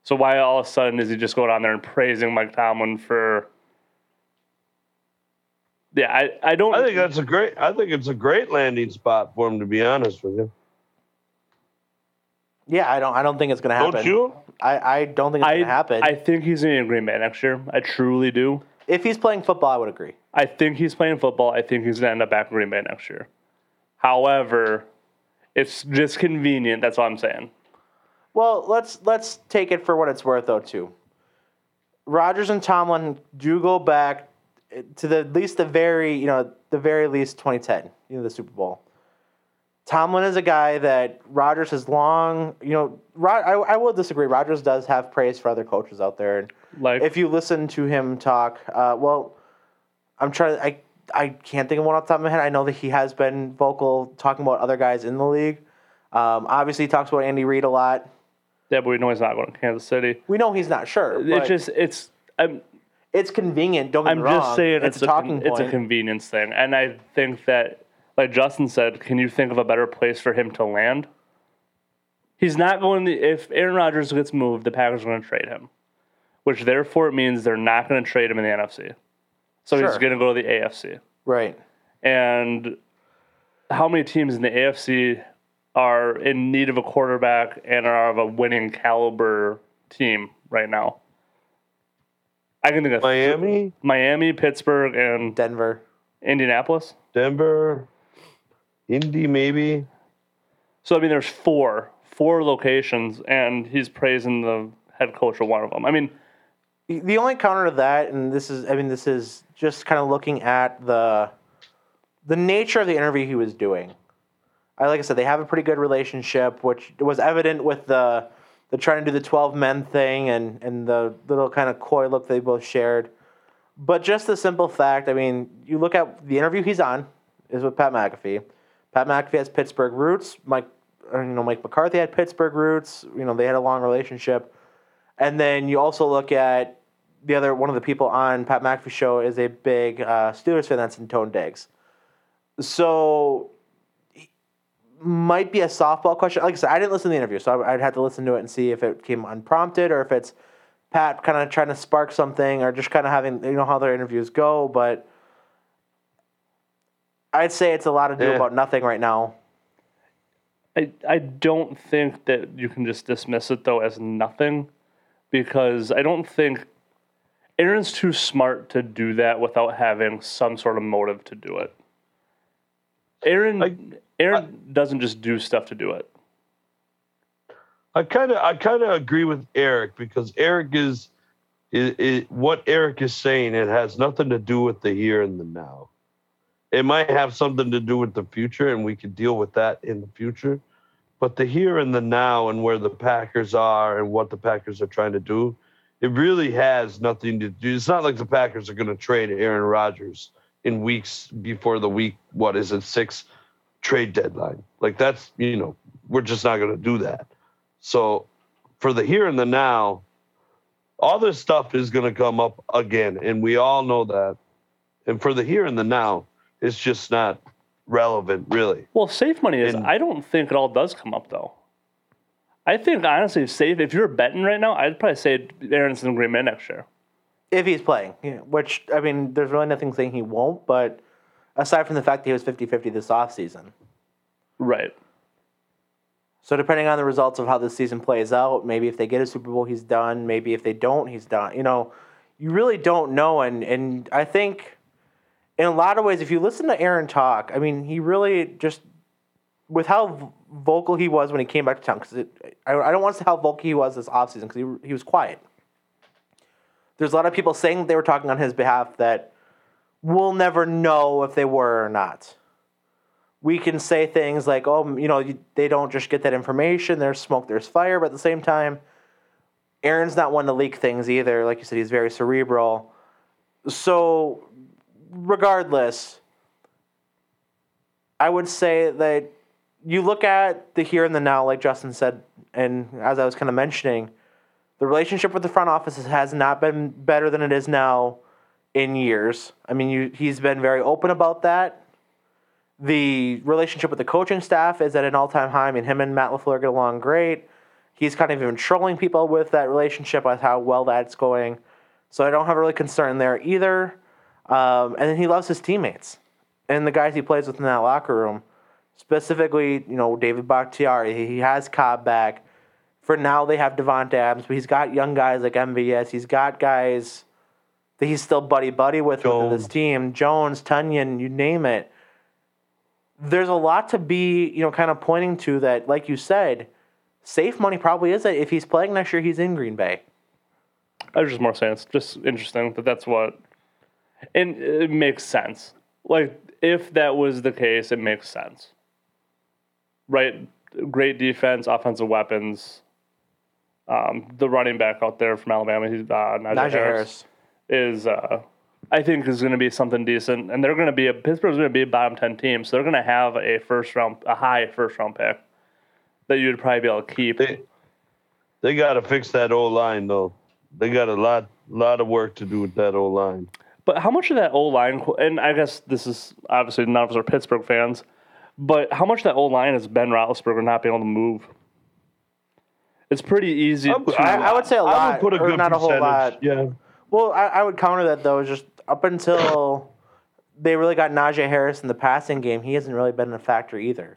So why all of a sudden is he just going on there and praising Mike Tomlin for... Yeah, I don't. I think that's a great. I think it's a great landing spot for him. To be honest with you. Yeah, I don't think it's going to happen. Don't you? I don't think it's going to happen. I think he's in Green Bay next year. I truly do. If he's playing football, I would agree. I think he's playing football. I think he's going to end up back in Green Bay next year. However, it's just convenient. That's all I'm saying. Well, let's take it for what it's worth, though. Too. Rodgers and Tomlin do go back. To the very least 2010, the Super Bowl. Tomlin is a guy that Rodgers has long, I will disagree. Rodgers does have praise for other coaches out there. And like, if you listen to him talk, I can't think of one off the top of my head. I know that he has been vocal talking about other guys in the league. Obviously he talks about Andy Reid a lot. Yeah, but we know he's not going to Kansas City. We know he's not sure. It's convenient, don't get me wrong. I'm just saying it's a talking point. It's a convenience thing. And I think that, like Justin said, can you think of a better place for him to land? He's not going to – if Aaron Rodgers gets moved, the Packers are going to trade him, which therefore it means they're not going to trade him in the NFC. So Sure. He's going to go to the AFC. Right. And how many teams in the AFC are in need of a quarterback and are of a winning caliber team right now? I can think of Miami, Pittsburgh, and Denver. Indianapolis? Denver. Indy, maybe. So, I mean, there's four locations, and he's praising the head coach are one of them. I mean, the only counter to that, and this is just kind of looking at the nature of the interview he was doing. Like I said, they have a pretty good relationship, which was evident with the trying to do the 12 men thing and the little kind of coy look they both shared. But just the simple fact, I mean, you look at the interview he's on is with Pat McAfee. Pat McAfee has Pittsburgh roots. Mike McCarthy had Pittsburgh roots. You know, they had a long relationship. And then you also look at the other one of the people on Pat McAfee's show is a big Steelers fan, that's in Tone Diggs. So might be a softball question. Like I said, I didn't listen to the interview, so I'd have to listen to it and see if it came unprompted or if it's Pat kind of trying to spark something or just kind of having, you know, how their interviews go. But I'd say it's a lot to do about nothing right now. I don't think that you can just dismiss it, though, as nothing, because I don't think Aaron's too smart to do that without having some sort of motive to do it. Aaron doesn't just do stuff to do it. I kind of agree with Eric, because Eric is what Eric is saying. It has nothing to do with the here and the now. It might have something to do with the future, and we could deal with that in the future. But the here and the now, and where the Packers are and what the Packers are trying to do, it really has nothing to do. It's not like the Packers are going to trade Aaron Rodgers in weeks before the week, what is it, 6 trade deadline. Like, that's, you know, we're just not going to do that. So for the here and the now, all this stuff is going to come up again, and we all know that. And for the here and the now, it's just not relevant, really. Well, safe money is, I don't think it all does come up, though. I think, honestly, safe, if you're betting right now, I'd probably say Aaron's in Green Bay next year. If he's playing, you know, which, I mean, there's really nothing saying he won't, but aside from the fact that he was 50-50 this offseason. Right. So depending on the results of how this season plays out, maybe if they get a Super Bowl, he's done. Maybe if they don't, he's done. You know, you really don't know. And I think in a lot of ways, if you listen to Aaron talk, I mean, he really just, with how vocal he was when he came back to town, because I don't want to say how vocal he was this offseason, because he was quiet. There's a lot of people saying they were talking on his behalf that we'll never know if they were or not. We can say things like, oh, you know, they don't just get that information. There's smoke, there's fire. But at the same time, Aaron's not one to leak things either. Like you said, he's very cerebral. So regardless, I would say that you look at the here and the now, like Justin said, and as I was kind of mentioning, the relationship with the front office has not been better than it is now in years. I mean, he's been very open about that. The relationship with the coaching staff is at an all-time high. I mean, him and Matt LaFleur get along great. He's kind of even trolling people with that relationship, with how well that's going. So I don't have a really concern there either. And then he loves his teammates and the guys he plays with in that locker room. Specifically, you know, David Bakhtiari. He has Cobb back. For now, they have Devontae Adams, but he's got young guys like MVS. He's got guys that he's still buddy-buddy with this team. Jones, Tunyon, you name it. There's a lot to be, you know, kind of pointing to that, like you said, safe money probably is that if he's playing next year, he's in Green Bay. I was just more saying it's just interesting that that's what, and it makes sense. Like, if that was the case, it makes sense. Right? Great defense, offensive weapons. The running back out there from Alabama, he's Najee Harris, is I think is going to be something decent, and they're going to be Pittsburgh's going to be a bottom 10 team, so they're going to have a high first round pick that you'd probably be able to keep. They got to fix that O line though. They got a lot of work to do with that O line. But how much of that O line, and I guess this is obviously none of us are Pittsburgh fans, but how much of that O line is Ben Roethlisberger not being able to move? It's pretty easy. I would say a lot. I would put a good not percentage. A whole lot. Yeah. Well, I would counter that, though, just up until they really got Najee Harris in the passing game, he hasn't really been a factor either.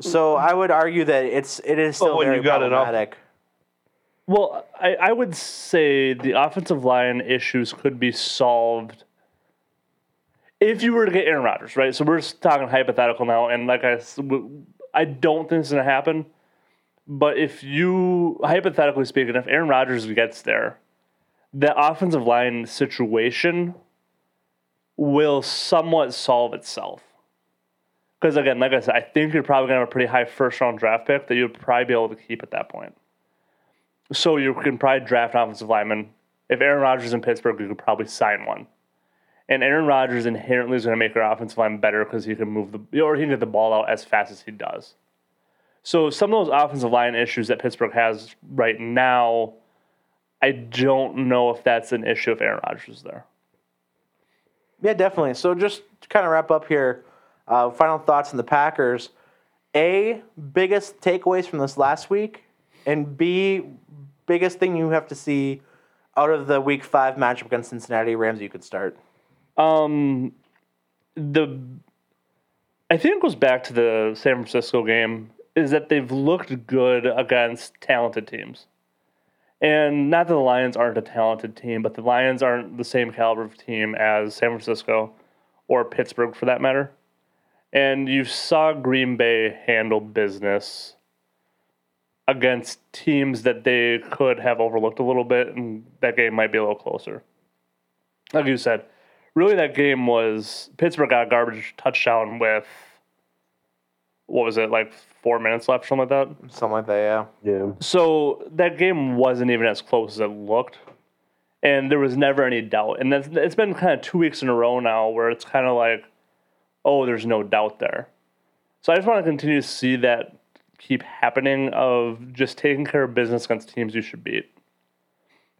So I would argue that it is still very problematic. Well, I would say the offensive line issues could be solved if you were to get Aaron Rodgers, right? So we're just talking hypothetical now, and like I don't think it's going to happen. But if you, hypothetically speaking, if Aaron Rodgers gets there, the offensive line situation will somewhat solve itself. Because, again, like I said, I think you're probably going to have a pretty high first-round draft pick that you'd probably be able to keep at that point. So you can probably draft an offensive lineman. If Aaron Rodgers is in Pittsburgh, you could probably sign one. And Aaron Rodgers inherently is going to make our offensive line better because he can move the, or he can get the ball out as fast as he does. So some of those offensive line issues that Pittsburgh has right now, I don't know if that's an issue if Aaron Rodgers is there. Yeah, definitely. So just to kind of wrap up here, final thoughts on the Packers. A, biggest takeaways from this last week, and B, biggest thing you have to see out of the Week 5 matchup against Cincinnati Rams you could start. I think it goes back to the San Francisco game, is that they've looked good against talented teams. And not that the Lions aren't a talented team, but the Lions aren't the same caliber of team as San Francisco or Pittsburgh for that matter. And you saw Green Bay handle business against teams that they could have overlooked a little bit, and that game might be a little closer. Like you said, really that game was Pittsburgh got a garbage touchdown with, what was it, like 4 minutes left, something like that? Something like that, yeah. Yeah. So that game wasn't even as close as it looked, and there was never any doubt. And it's been kind of 2 weeks in a row now where it's kind of like, oh, there's no doubt there. So I just want to continue to see that keep happening of just taking care of business against teams you should beat.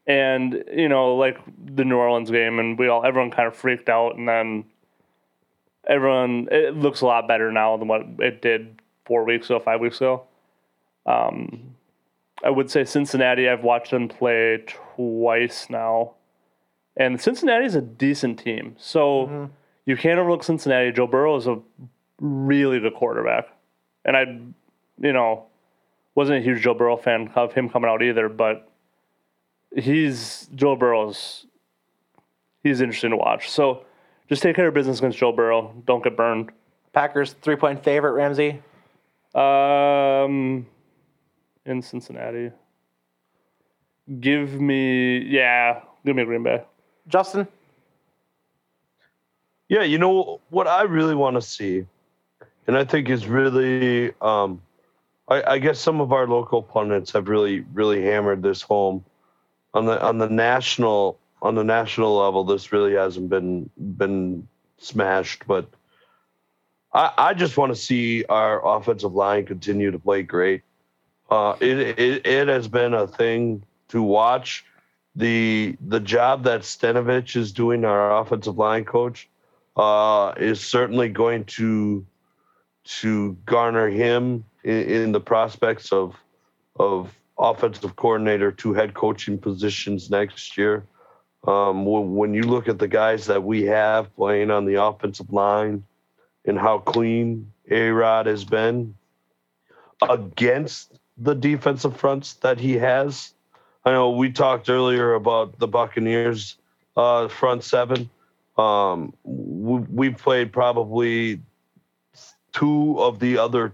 And, you know, like the New Orleans game, and everyone kind of freaked out, and then it looks a lot better now than what it did 5 weeks ago. I would say Cincinnati, I've watched them play twice now. And Cincinnati is a decent team. So you can't overlook Cincinnati. Joe Burrow is a really good quarterback. And I wasn't a huge Joe Burrow fan of him coming out either, but he's interesting to watch. So just take care of business against Joe Burrow. Don't get burned. Packers 3-point favorite, Ramsey. In Cincinnati. Give me Green Bay. Justin? Yeah, you know, what I really want to see, and I think is really, I guess some of our local pundits have really, really hammered this home. On the national level, this really hasn't been smashed, but I just want to see our offensive line continue to play great. It has been a thing to watch. The job that Stenovich is doing, our offensive line coach, is certainly going to garner him in the prospects of offensive coordinator to head coaching positions next year. When you look at the guys that we have playing on the offensive line and how clean A-Rod has been against the defensive fronts that he has. I know we talked earlier about the Buccaneers front seven. We played probably two of the other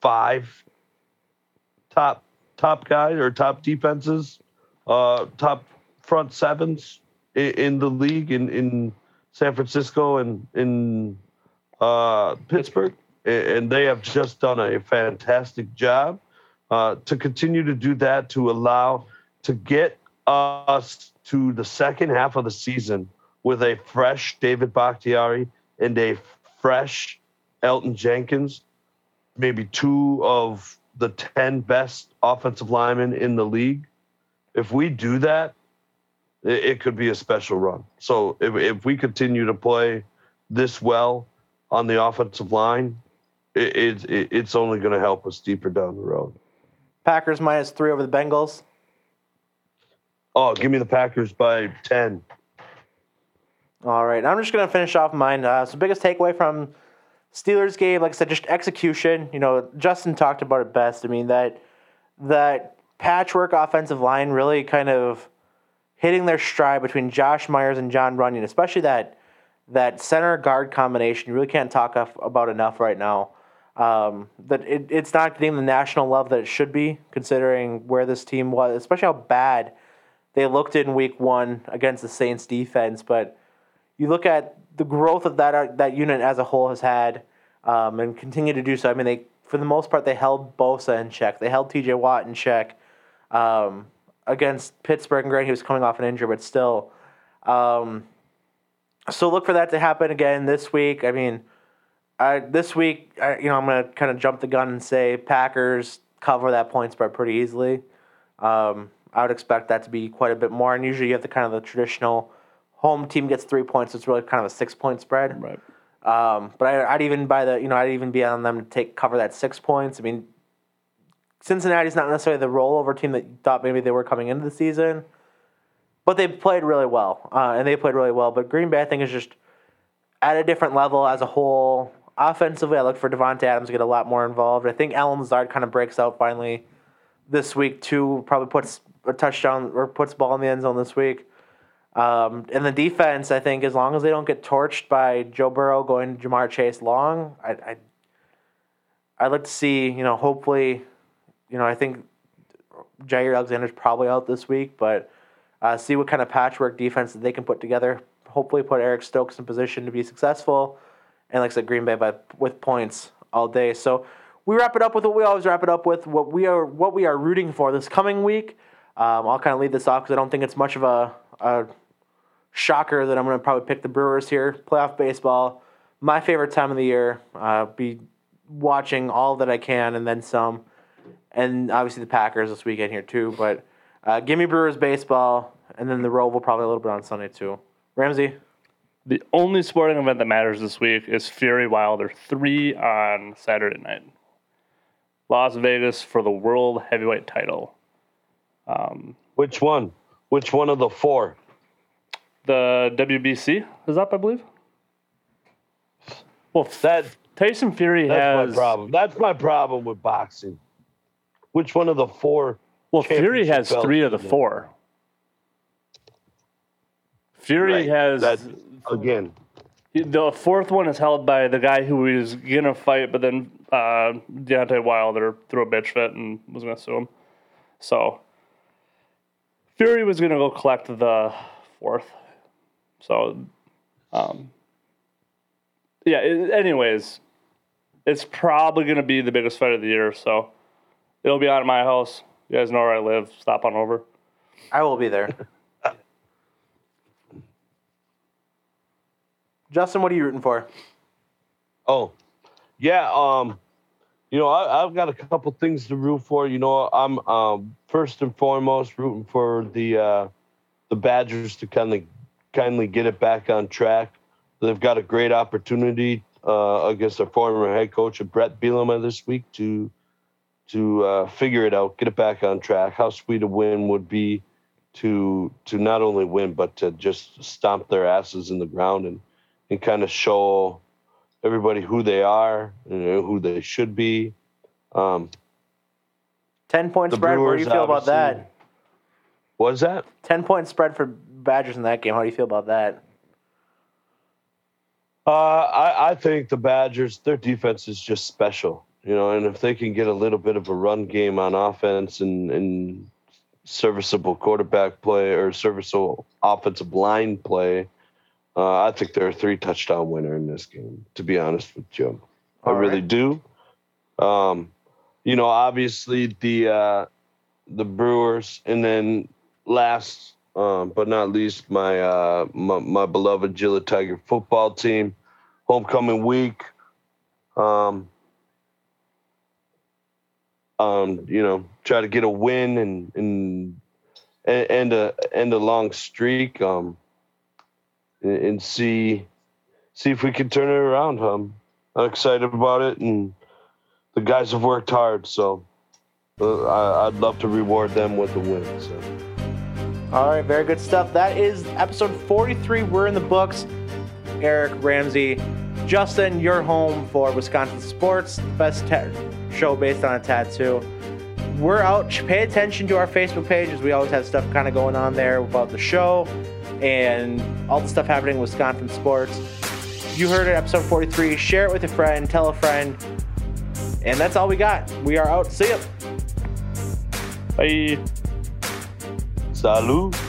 five top guys or top defenses, top front sevens in the league in San Francisco and in Pittsburgh, and they have just done a fantastic job. To continue to do that, to get us to the second half of the season with a fresh David Bakhtiari and a fresh Elgton Jenkins, maybe two of the 10 best offensive linemen in the league. If we do that, it could be a special run. So if we continue to play this well on the offensive line, it's only going to help us deeper down the road. Packers -3 over the Bengals. Oh, give me the Packers by 10. All right. I'm just going to finish off mine. So biggest takeaway from Steelers game, like I said, just execution. You know, Justin talked about it best. I mean, that patchwork offensive line really kind of hitting their stride between Josh Myers and John Runyon, especially that center guard combination. You really can't talk about enough right now. that it's not getting the national love that it should be, considering where this team was, especially how bad they looked in week one against the Saints defense. But you look at the growth of that unit as a whole has had, and continue to do so. I mean, they, for the most part, they held Bosa in check. They held TJ Watt in check against Pittsburgh. And granted, he was coming off an injury, but still. So look for that to happen again this week. I mean, I'm going to kind of jump the gun and say Packers cover that point spread pretty easily. I would expect that to be quite a bit more. And usually you have the kind of the traditional home team gets 3 points. So it's really kind of a 6-point spread. Right. But I'd even be on them to cover that 6 points. I mean, Cincinnati's not necessarily the rollover team that you thought maybe they were coming into the season, but they played really well. But Green Bay, I think, is just at a different level as a whole. Offensively, I look for Devontae Adams to get a lot more involved. I think Alan Lazard kind of breaks out finally this week too. Probably puts a touchdown or puts ball in the end zone this week. And the defense, I think, as long as they don't get torched by Joe Burrow going to Jamar Chase long, I'd like to see, hopefully, I think Jaire Alexander's probably out this week, but see what kind of patchwork defense that they can put together. Hopefully put Eric Stokes in position to be successful. And like I said, Green Bay with points all day. So we wrap it up with what we always wrap it up with, what we are rooting for this coming week. I'll kind of lead this off because I don't think it's much of a shocker that I'm going to probably pick the Brewers here. Playoff baseball, my favorite time of the year. Be watching all that I can and then some. And obviously the Packers this weekend here too. But give me Brewers baseball, and then the Roval will probably a little bit on Sunday too. Ramsey? The only sporting event that matters this week is Fury Wilder 3 on Saturday night. Las Vegas for the world heavyweight title. Which one? Which one of the four? The WBC is up, I believe. Well, Tyson Fury has... That's my problem with boxing. Which one of the four? Well, Fury has 3 of the 4. Fury has... Again. The 4th one is held by the guy who was going to fight, but then Deontay Wilder threw a bitch fit and was going to sue him. So... Fury was going to go collect the 4th. So, anyways, it's probably going to be the biggest fight of the year. So, it'll be out at my house. You guys know where I live. Stop on over. I will be there. Justin, what are you rooting for? Oh, yeah. I've got a couple things to root for. I'm first and foremost rooting for the Badgers to kindly get it back on track. They've got a great opportunity against their former head coach, Brett Bielema, this week to figure it out, get it back on track. How sweet a win would be to not only win but to just stomp their asses in the ground and kind of show everybody who they are, who they should be. 10-point spread, what do you feel about that? What is that? 10-point spread for Badgers in that game. How do you feel about that? I think the Badgers, their defense is just special. And if they can get a little bit of a run game on offense and serviceable quarterback play or serviceable offensive line play, I think they're a 3-touchdown winner in this game, to be honest with you. I really do. Obviously the Brewers, and then last but not least, my beloved Gila Tiger football team, homecoming week. Try to get a win and end a long streak. And see if we can turn it around. I'm excited about it, and the guys have worked hard, so I'd love to reward them with a win. So. All right, very good stuff. That is episode 43. We're in the books. Eric, Ramsey, Justin, you're home for Wisconsin sports, the best show based on a tattoo. We're out. Pay attention to our Facebook page, as we always have stuff kind of going on there about the show and all the stuff happening in Wisconsin sports. You heard it, episode 43. Share it with a friend. Tell a friend. And that's all we got. We are out. See ya. Bye. Salud.